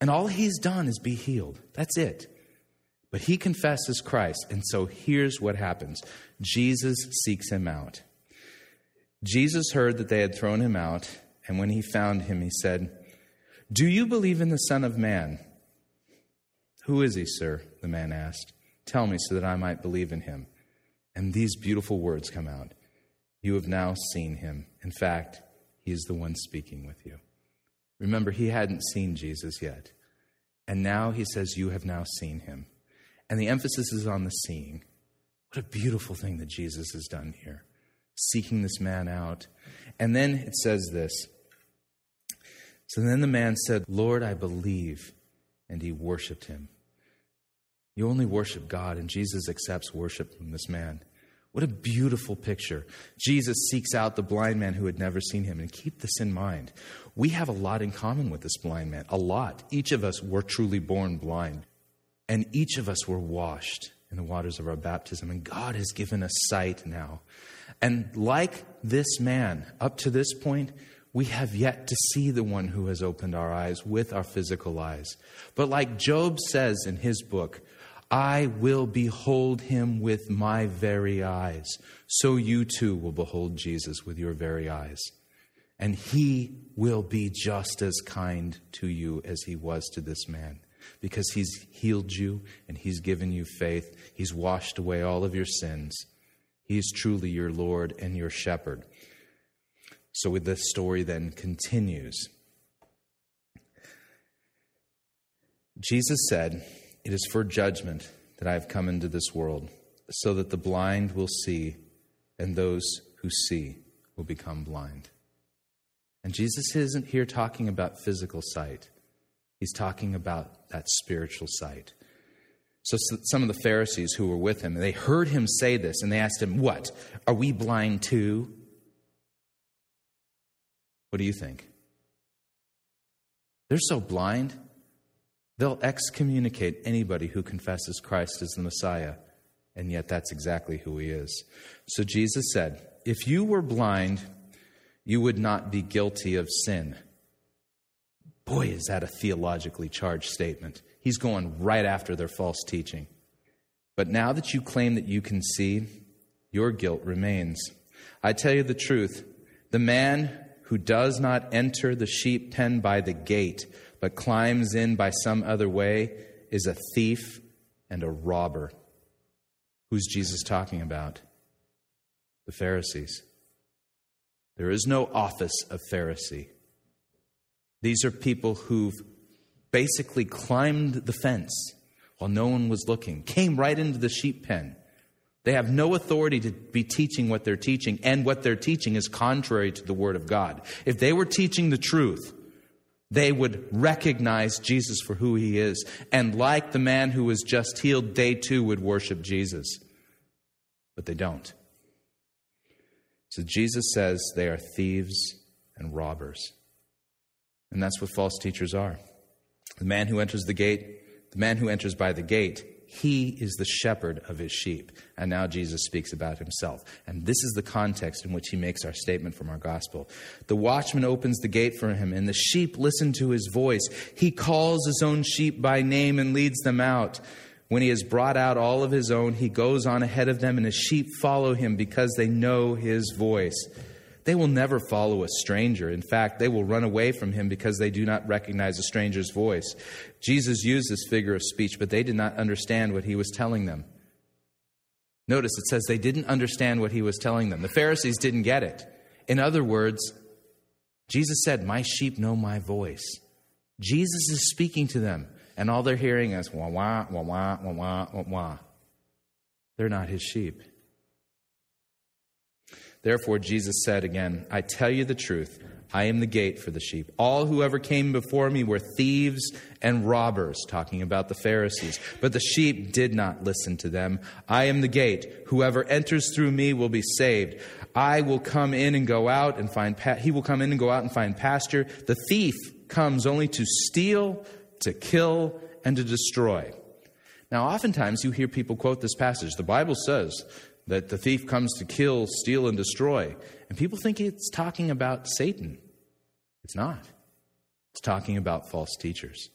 And all he's done is be healed. That's it. But he confesses Christ, and so here's what happens. Jesus seeks him out. Jesus heard that they had thrown him out, and when he found him, he said, do you believe in the Son of Man? Who is he, sir? The man asked. Tell me so that I might believe in him. And these beautiful words come out. You have now seen him. In fact, he is the one speaking with you. Remember, he hadn't seen Jesus yet. And now he says, you have now seen him. And the emphasis is on the seeing. What a beautiful thing that Jesus has done here, seeking this man out. And then it says this. So then the man said, Lord, I believe. And he worshiped him. You only worship God, and Jesus accepts worship from this man. What a beautiful picture. Jesus seeks out the blind man who had never seen him. And keep this in mind. We have a lot in common with this blind man, a lot. Each of us were truly born blind. And each of us were washed in the waters of our baptism. And God has given us sight now. And like this man, up to this point, we have yet to see the one who has opened our eyes with our physical eyes. But like Job says in his book, I will behold him with my very eyes. So you too will behold Jesus with your very eyes. And he will be just as kind to you as he was to this man, because he's healed you and he's given you faith. He's washed away all of your sins. He is truly your Lord and your shepherd. So the story then continues. Jesus said, "It is for judgment that I have come into this world, so that the blind will see, and those who see will become blind." And Jesus isn't here talking about physical sight. He's talking about that spiritual sight. So some of the Pharisees who were with him, they heard him say this, and they asked him, "What? Are we blind too?" What do you think? They're so blind, they'll excommunicate anybody who confesses Christ as the Messiah, and yet that's exactly who he is. So Jesus said, "If you were blind, you would not be guilty of sin." Boy, is that a theologically charged statement. He's going right after their false teaching. "But now that you claim that you can see, your guilt remains. I tell you the truth, the man who does not enter the sheep pen by the gate, but climbs in by some other way, is a thief and a robber." Who's Jesus talking about? The Pharisees. There is no office of Pharisee. These are people who've basically climbed the fence while no one was looking, came right into the sheep pen. They have no authority to be teaching what they're teaching, and what they're teaching is contrary to the Word of God. If they were teaching the truth, they would recognize Jesus for who he is, and like the man who was just healed, they too would worship Jesus. But they don't. So Jesus says they are thieves and robbers. And that's what false teachers are. The man who enters the gate, the man who enters by the gate, he is the shepherd of his sheep. And now Jesus speaks about himself. And this is the context in which he makes our statement from our gospel. "The watchman opens the gate for him, and the sheep listen to his voice. He calls his own sheep by name and leads them out. When he has brought out all of his own, he goes on ahead of them, and his sheep follow him because they know his voice. They will never follow a stranger. In fact, they will run away from him because they do not recognize a stranger's voice." Jesus used this figure of speech, but they did not understand what he was telling them. Notice it says they didn't understand what he was telling them. The Pharisees didn't get it. In other words, Jesus said, "My sheep know my voice." Jesus is speaking to them, and all they're hearing is wah, wah, wah, wah, wah, wah, wah, wah. They're not his sheep. Therefore, Jesus said again, "I tell you the truth, I am the gate for the sheep. All who ever came before me were thieves and robbers," talking about the Pharisees, "but the sheep did not listen to them. I am the gate. Whoever enters through me will be saved. I will come in and go out and find he will come in and go out and find pasture. The thief comes only to steal, to kill, and to destroy." Now, oftentimes you hear people quote this passage. The Bible says that the thief comes to kill, steal, and destroy. And people think it's talking about Satan. It's not. It's talking about false teachers.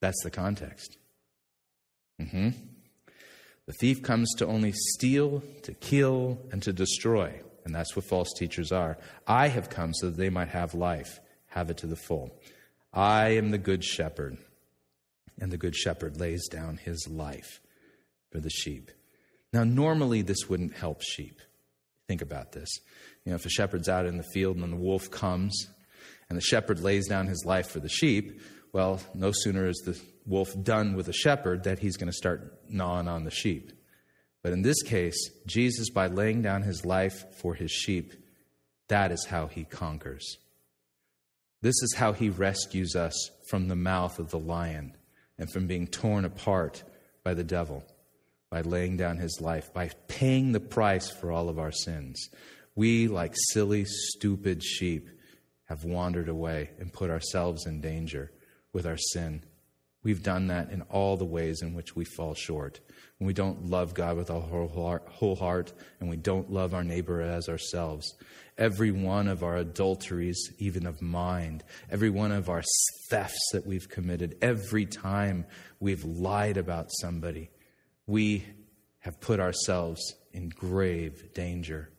That's the context. The thief comes to only steal, to kill, and to destroy. And that's what false teachers are. "I have come so that they might have life, have it to the full. I am the good shepherd, and the good shepherd lays down his life for the sheep." Now, normally this wouldn't help sheep. Think about this. You know, if a shepherd's out in the field and the wolf comes and the shepherd lays down his life for the sheep, well, no sooner is the wolf done with the shepherd than he's going to start gnawing on the sheep. But in this case, Jesus, by laying down his life for his sheep, that is how he conquers. This is how he rescues us from the mouth of the lion and from being torn apart by the devil. By laying down his life, by paying the price for all of our sins. We, like silly, stupid sheep, have wandered away and put ourselves in danger with our sin We've done that in all the ways in which we fall short. When we don't love God with our whole heart, and we don't love our neighbor as ourselves. Every one of our adulteries, even of mind, every one of our thefts that we've committed, every time we've lied about somebody, we have put ourselves in grave danger.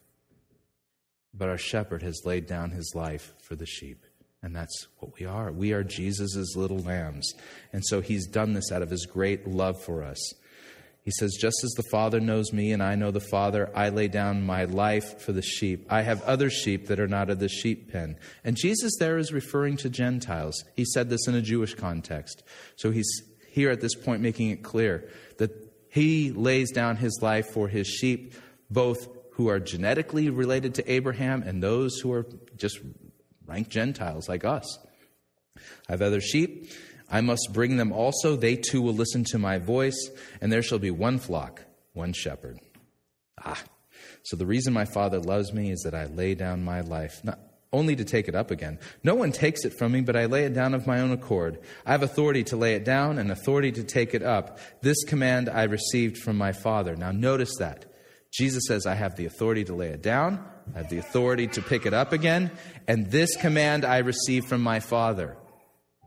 But our shepherd has laid down his life for the sheep. And that's what we are. We are Jesus' little lambs. And so he's done this out of his great love for us. He says, just as the Father knows me and I know the Father, I lay down my life for the sheep. I have other sheep that are not of the sheep pen. And Jesus there is referring to Gentiles. He said this in a Jewish context. So he's here at this point making it clear that he lays down his life for his sheep, both who are genetically related to Abraham and those who are just rank Gentiles like us. I have other sheep. I must bring them also. They too will listen to my voice, and there shall be one flock, one shepherd. So the reason my Father loves me is that I lay down my life, not only to take it up again. No one takes it from me, but I lay it down of my own accord. I have authority to lay it down and authority to take it up. This command I received from my Father. Now notice that. Jesus says, I have the authority to lay it down. I have the authority to pick it up again. And this command I receive from my Father.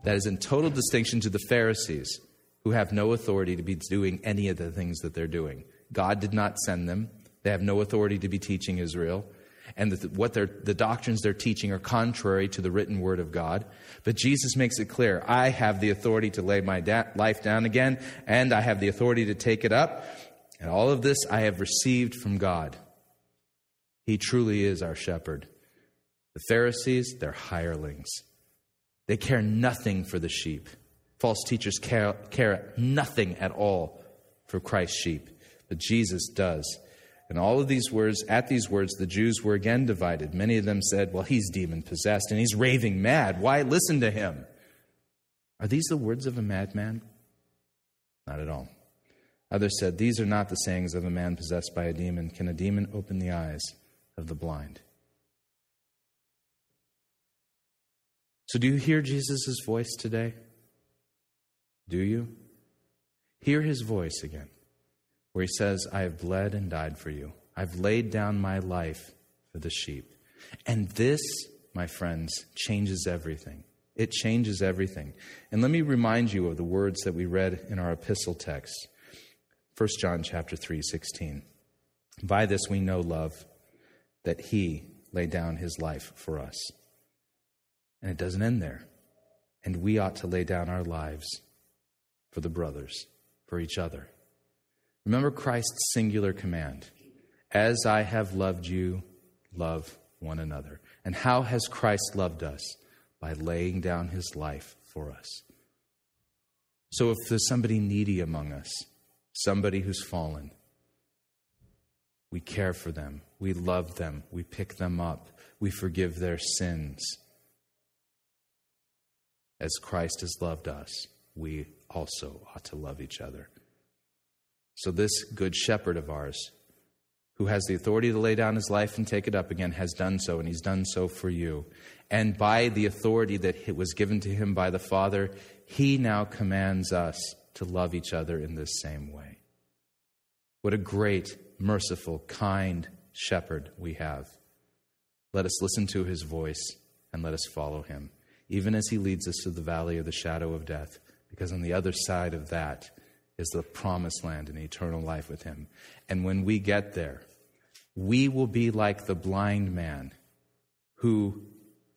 That is in total distinction to the Pharisees, who have no authority to be doing any of the things that they're doing. God did not send them. They have no authority to be teaching Israel. And the doctrines they're teaching are contrary to the written word of God. But Jesus makes it clear, I have the authority to lay my life down again, and I have the authority to take it up. And all of this I have received from God. He truly is our shepherd. The Pharisees, they're hirelings. They care nothing for the sheep. False teachers care nothing at all for Christ's sheep. But Jesus does. And all of these words, at these words, the Jews were again divided. Many of them said, well, he's demon-possessed and he's raving mad. Why listen to him? Are these the words of a madman? Not at all. Others said, these are not the sayings of a man possessed by a demon. Can a demon open the eyes of the blind? So do you hear Jesus' voice today? Do you? Hear his voice again, where he says, I have bled and died for you. I've laid down my life for the sheep. And this, my friends, changes everything. It changes everything. And let me remind you of the words that we read in our epistle text. 1 John chapter 3:16. By this we know love, that he laid down his life for us. And it doesn't end there. And we ought to lay down our lives for the brothers, for each other. Remember Christ's singular command. As I have loved you, love one another. And how has Christ loved us? By laying down his life for us. So if there's somebody needy among us, somebody who's fallen, we care for them, we love them, we pick them up, we forgive their sins. As Christ has loved us, we also ought to love each other. So this good shepherd of ours, who has the authority to lay down his life and take it up again, has done so, and he's done so for you. And by the authority that was given to him by the Father, he now commands us to love each other in this same way. What a great, merciful, kind shepherd we have. Let us listen to his voice and let us follow him, even as he leads us to the valley of the shadow of death, because on the other side of that is the promised land and eternal life with him. And when we get there, we will be like the blind man who,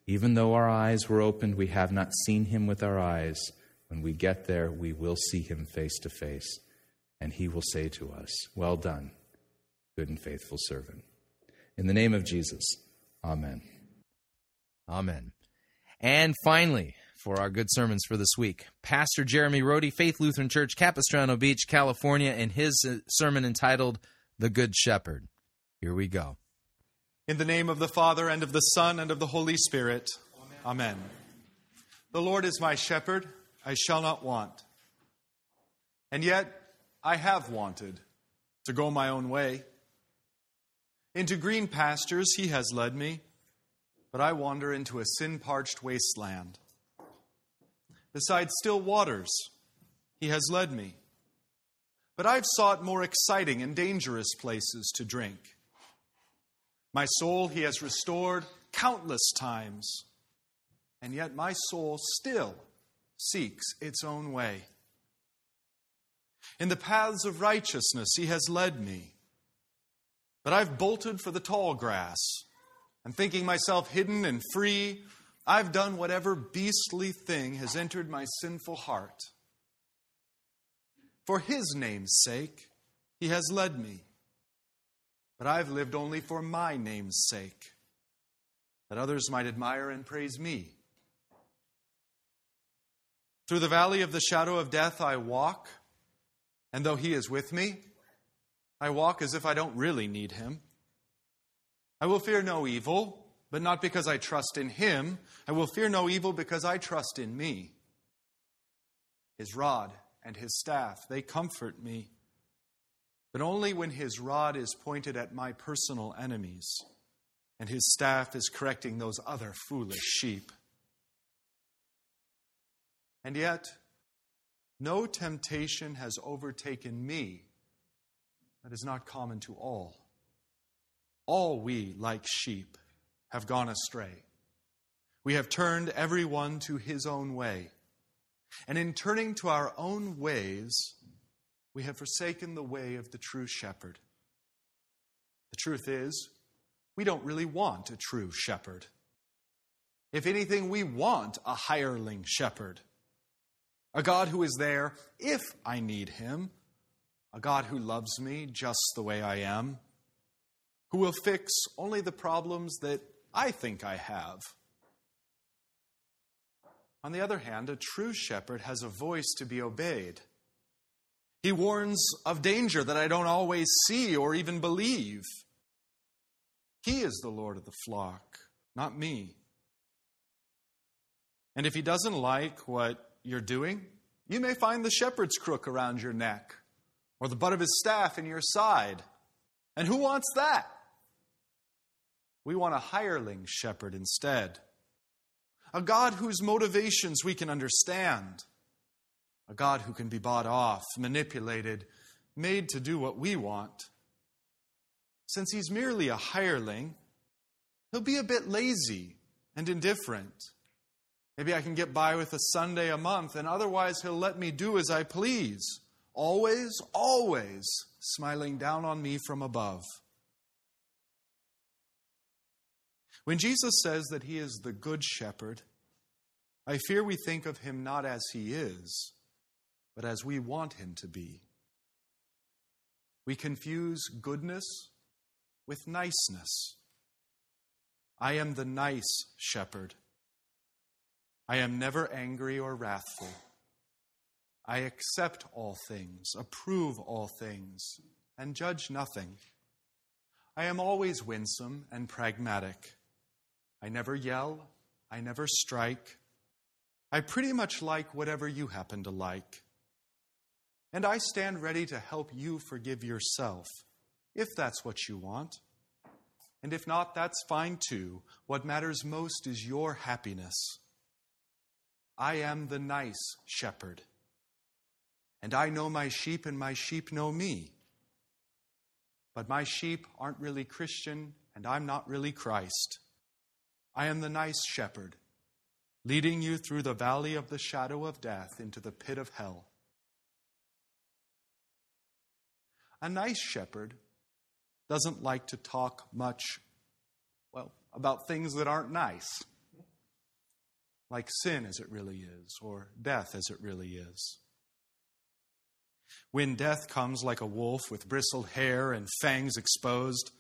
even though our eyes were opened, we have not seen him with our eyes. When we get there, we will see him face to face, and he will say to us, well done, good and faithful servant. In the name of Jesus, amen. Amen. And finally, for our good sermons for this week, Pastor Jeremy Rohde, Faith Lutheran Church, Capistrano Beach, California, and his sermon entitled, The Good Shepherd. Here we go. In the name of the Father, and of the Son, and of the Holy Spirit, amen. Amen. The Lord is my shepherd, I shall not want. And yet I have wanted to go my own way. Into green pastures he has led me, but I wander into a sin-parched wasteland. Beside still waters he has led me. But I've sought more exciting and dangerous places to drink. My soul he has restored countless times, and yet my soul still seeks its own way. In the paths of righteousness he has led me, but I've bolted for the tall grass, and thinking myself hidden and free, I've done whatever beastly thing has entered my sinful heart. For his name's sake, he has led me, but I've lived only for my name's sake, that others might admire and praise me. Through the valley of the shadow of death I walk, and though he is with me, I walk as if I don't really need him. I will fear no evil, but not because I trust in him. I will fear no evil because I trust in me. His rod and his staff, they comfort me, but only when his rod is pointed at my personal enemies and his staff is correcting those other foolish sheep. And yet, no temptation has overtaken me that is not common to all. All we, like sheep, have gone astray. We have turned every one to his own way. And in turning to our own ways, we have forsaken the way of the true shepherd. The truth is, we don't really want a true shepherd. If anything, we want a hireling shepherd. A God who is there if I need him. A God who loves me just the way I am. Who will fix only the problems that I think I have. On the other hand, a true shepherd has a voice to be obeyed. He warns of danger that I don't always see or even believe. He is the Lord of the flock, not me. And if he doesn't like what you're doing, you may find the shepherd's crook around your neck or the butt of his staff in your side. And who wants that? We want a hireling shepherd instead. A God whose motivations we can understand. A God who can be bought off, manipulated, made to do what we want. Since he's merely a hireling, he'll be a bit lazy and indifferent. Maybe I can get by with a Sunday a month, and otherwise he'll let me do as I please. Always, always smiling down on me from above. When Jesus says that he is the good shepherd, I fear we think of him not as he is, but as we want him to be. We confuse goodness with niceness. I am the nice shepherd. I am never angry or wrathful. I accept all things, approve all things, and judge nothing. I am always winsome and pragmatic. I never yell. I never strike. I pretty much like whatever you happen to like. And I stand ready to help you forgive yourself, if that's what you want. And if not, that's fine too. What matters most is your happiness. I am the nice shepherd. And I know my sheep and my sheep know me. But my sheep aren't really Christian and I'm not really Christ. I am the nice shepherd, leading you through the valley of the shadow of death into the pit of hell. A nice shepherd doesn't like to talk much, about things that aren't nice, like sin as it really is, or death as it really is. When death comes like a wolf with bristled hair and fangs exposed,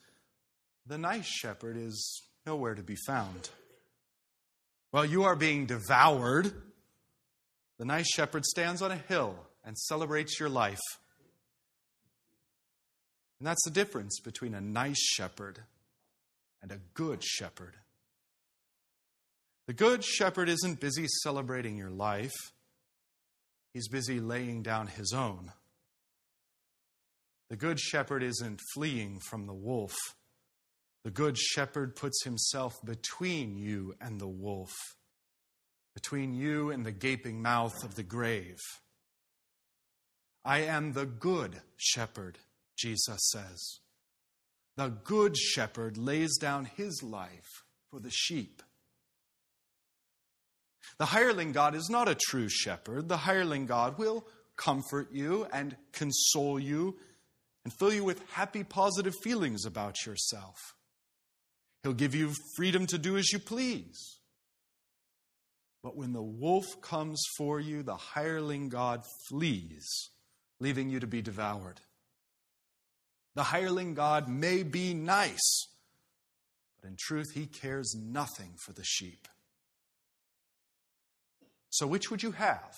the nice shepherd is nowhere to be found. While you are being devoured, the nice shepherd stands on a hill and celebrates your life. And that's the difference between a nice shepherd and a good shepherd. The good shepherd isn't busy celebrating your life. He's busy laying down his own. The good shepherd isn't fleeing from the wolf. The good shepherd puts himself between you and the wolf, between you and the gaping mouth of the grave. I am the good shepherd, Jesus says. The good shepherd lays down his life for the sheep. The hireling God is not a true shepherd. The hireling God will comfort you and console you and fill you with happy, positive feelings about yourself. He'll give you freedom to do as you please. But when the wolf comes for you, the hireling God flees, leaving you to be devoured. The hireling God may be nice, but in truth, he cares nothing for the sheep. So which would you have?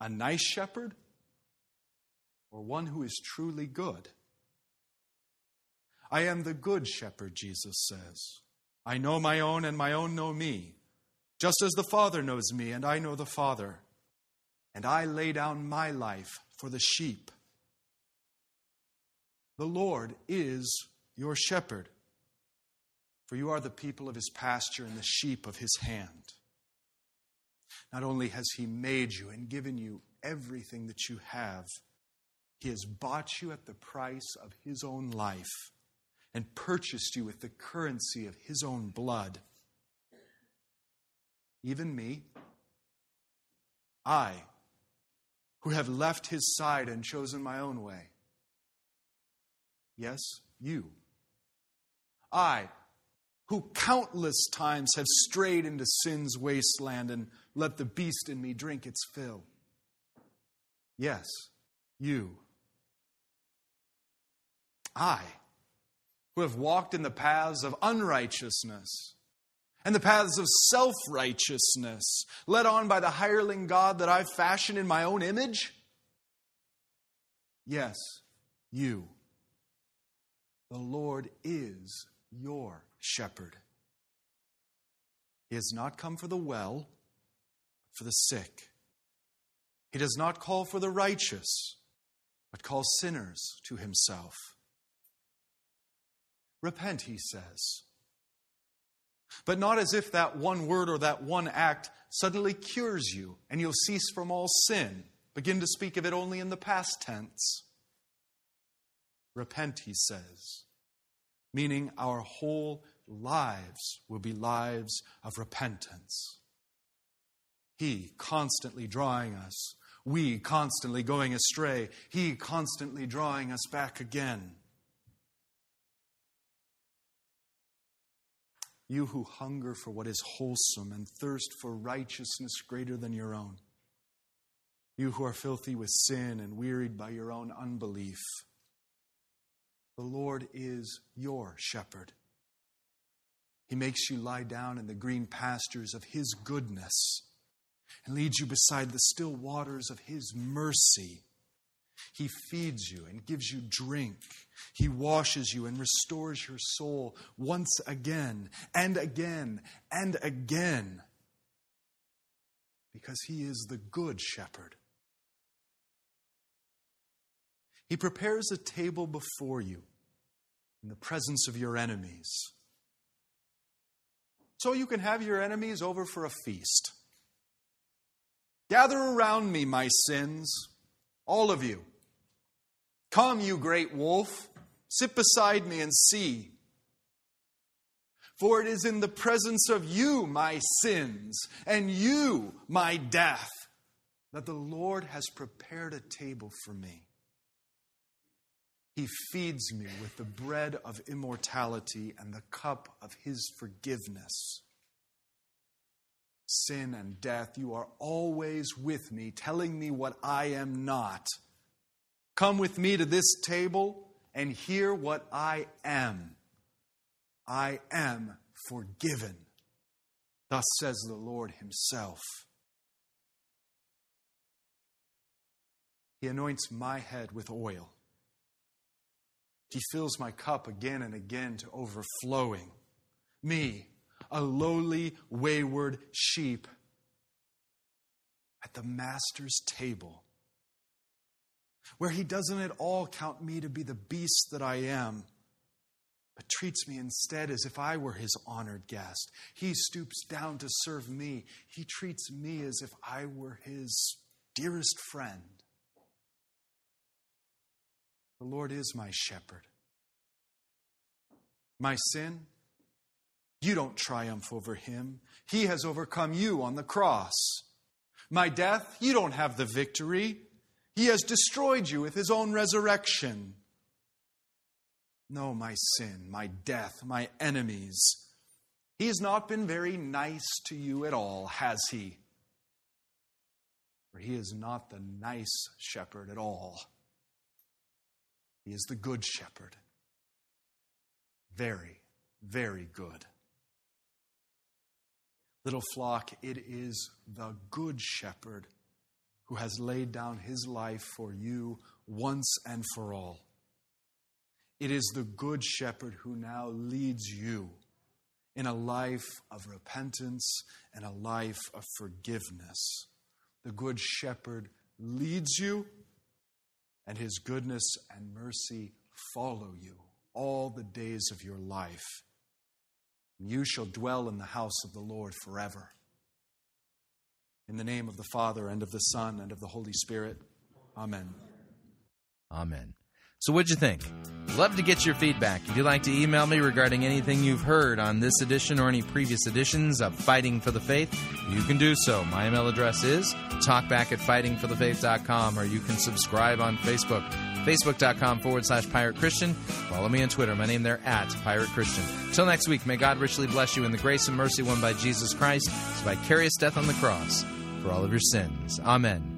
A nice shepherd or one who is truly good? I am the good shepherd, Jesus says. I know my own and my own know me. Just as the Father knows me, and I know the Father, and I lay down my life for the sheep. The Lord is your shepherd, for you are the people of his pasture and the sheep of his hand. Not only has he made you and given you everything that you have, he has bought you at the price of his own life and purchased you with the currency of his own blood. Even me, I, who have left his side and chosen my own way. Yes, you. I, who countless times have strayed into sin's wasteland and let the beast in me drink its fill. Yes, you. I, who have walked in the paths of unrighteousness and the paths of self-righteousness, led on by the hireling God that I've fashioned in my own image? Yes, you. The Lord is your shepherd. He has not come for the well, but for the sick. He does not call for the righteous, but calls sinners to himself. Repent, he says. But not as if that one word or that one act suddenly cures you and you'll cease from all sin. Begin to speak of it only in the past tense. Repent, he says, meaning our whole lives will be lives of repentance. He constantly drawing us, we constantly going astray, he constantly drawing us back again. You who hunger for what is wholesome and thirst for righteousness greater than your own. You who are filthy with sin and wearied by your own unbelief. The Lord is your shepherd. He makes you lie down in the green pastures of his goodness and leads you beside the still waters of his mercy. He feeds you and gives you drink. He washes you and restores your soul once again and again and again. Because he is the good shepherd. He prepares a table before you in the presence of your enemies. So you can have your enemies over for a feast. Gather around me, my sins, all of you. Come, you great wolf, sit beside me and see. For it is in the presence of you, my sins, and you, my death, that the Lord has prepared a table for me. He feeds me with the bread of immortality and the cup of his forgiveness. Sin and death, you are always with me, telling me what I am not. Come with me to this table and hear what I am. I am forgiven. Thus says the Lord himself. He anoints my head with oil. He fills my cup again and again to overflowing. Me, a lowly, wayward sheep at the master's table, where he doesn't at all count me to be the beast that I am, but treats me instead as if I were his honored guest. He stoops down to serve me. He treats me as if I were his dearest friend, The Lord is my shepherd. My sin, you don't triumph over him. He has overcome you on the cross. My death, you don't have the victory. He has destroyed you with his own resurrection. No, my sin, my death, my enemies. He has not been very nice to you at all, has he? For he is not the nice shepherd at all. He is the good shepherd. Very, very good. Little flock, it is the good shepherd who has laid down his life for you once and for all. It is the good shepherd who now leads you in a life of repentance and a life of forgiveness. The good shepherd leads you, and his goodness and mercy follow you all the days of your life. You shall dwell in the house of the Lord forever. In the name of the Father, and of the Son, and of the Holy Spirit. Amen. Amen. So what'd you think? Love to get your feedback. If you'd like to email me regarding anything you've heard on this edition or any previous editions of Fighting for the Faith, you can do so. My email address is talkback@fightingforthefaith.com, or you can subscribe on Facebook, facebook.com/Pirate Christian. Follow me on Twitter. My name there, @Pirate Christian. Till next week, may God richly bless you in the grace and mercy won by Jesus Christ, his vicarious death on the cross for all of your sins. Amen.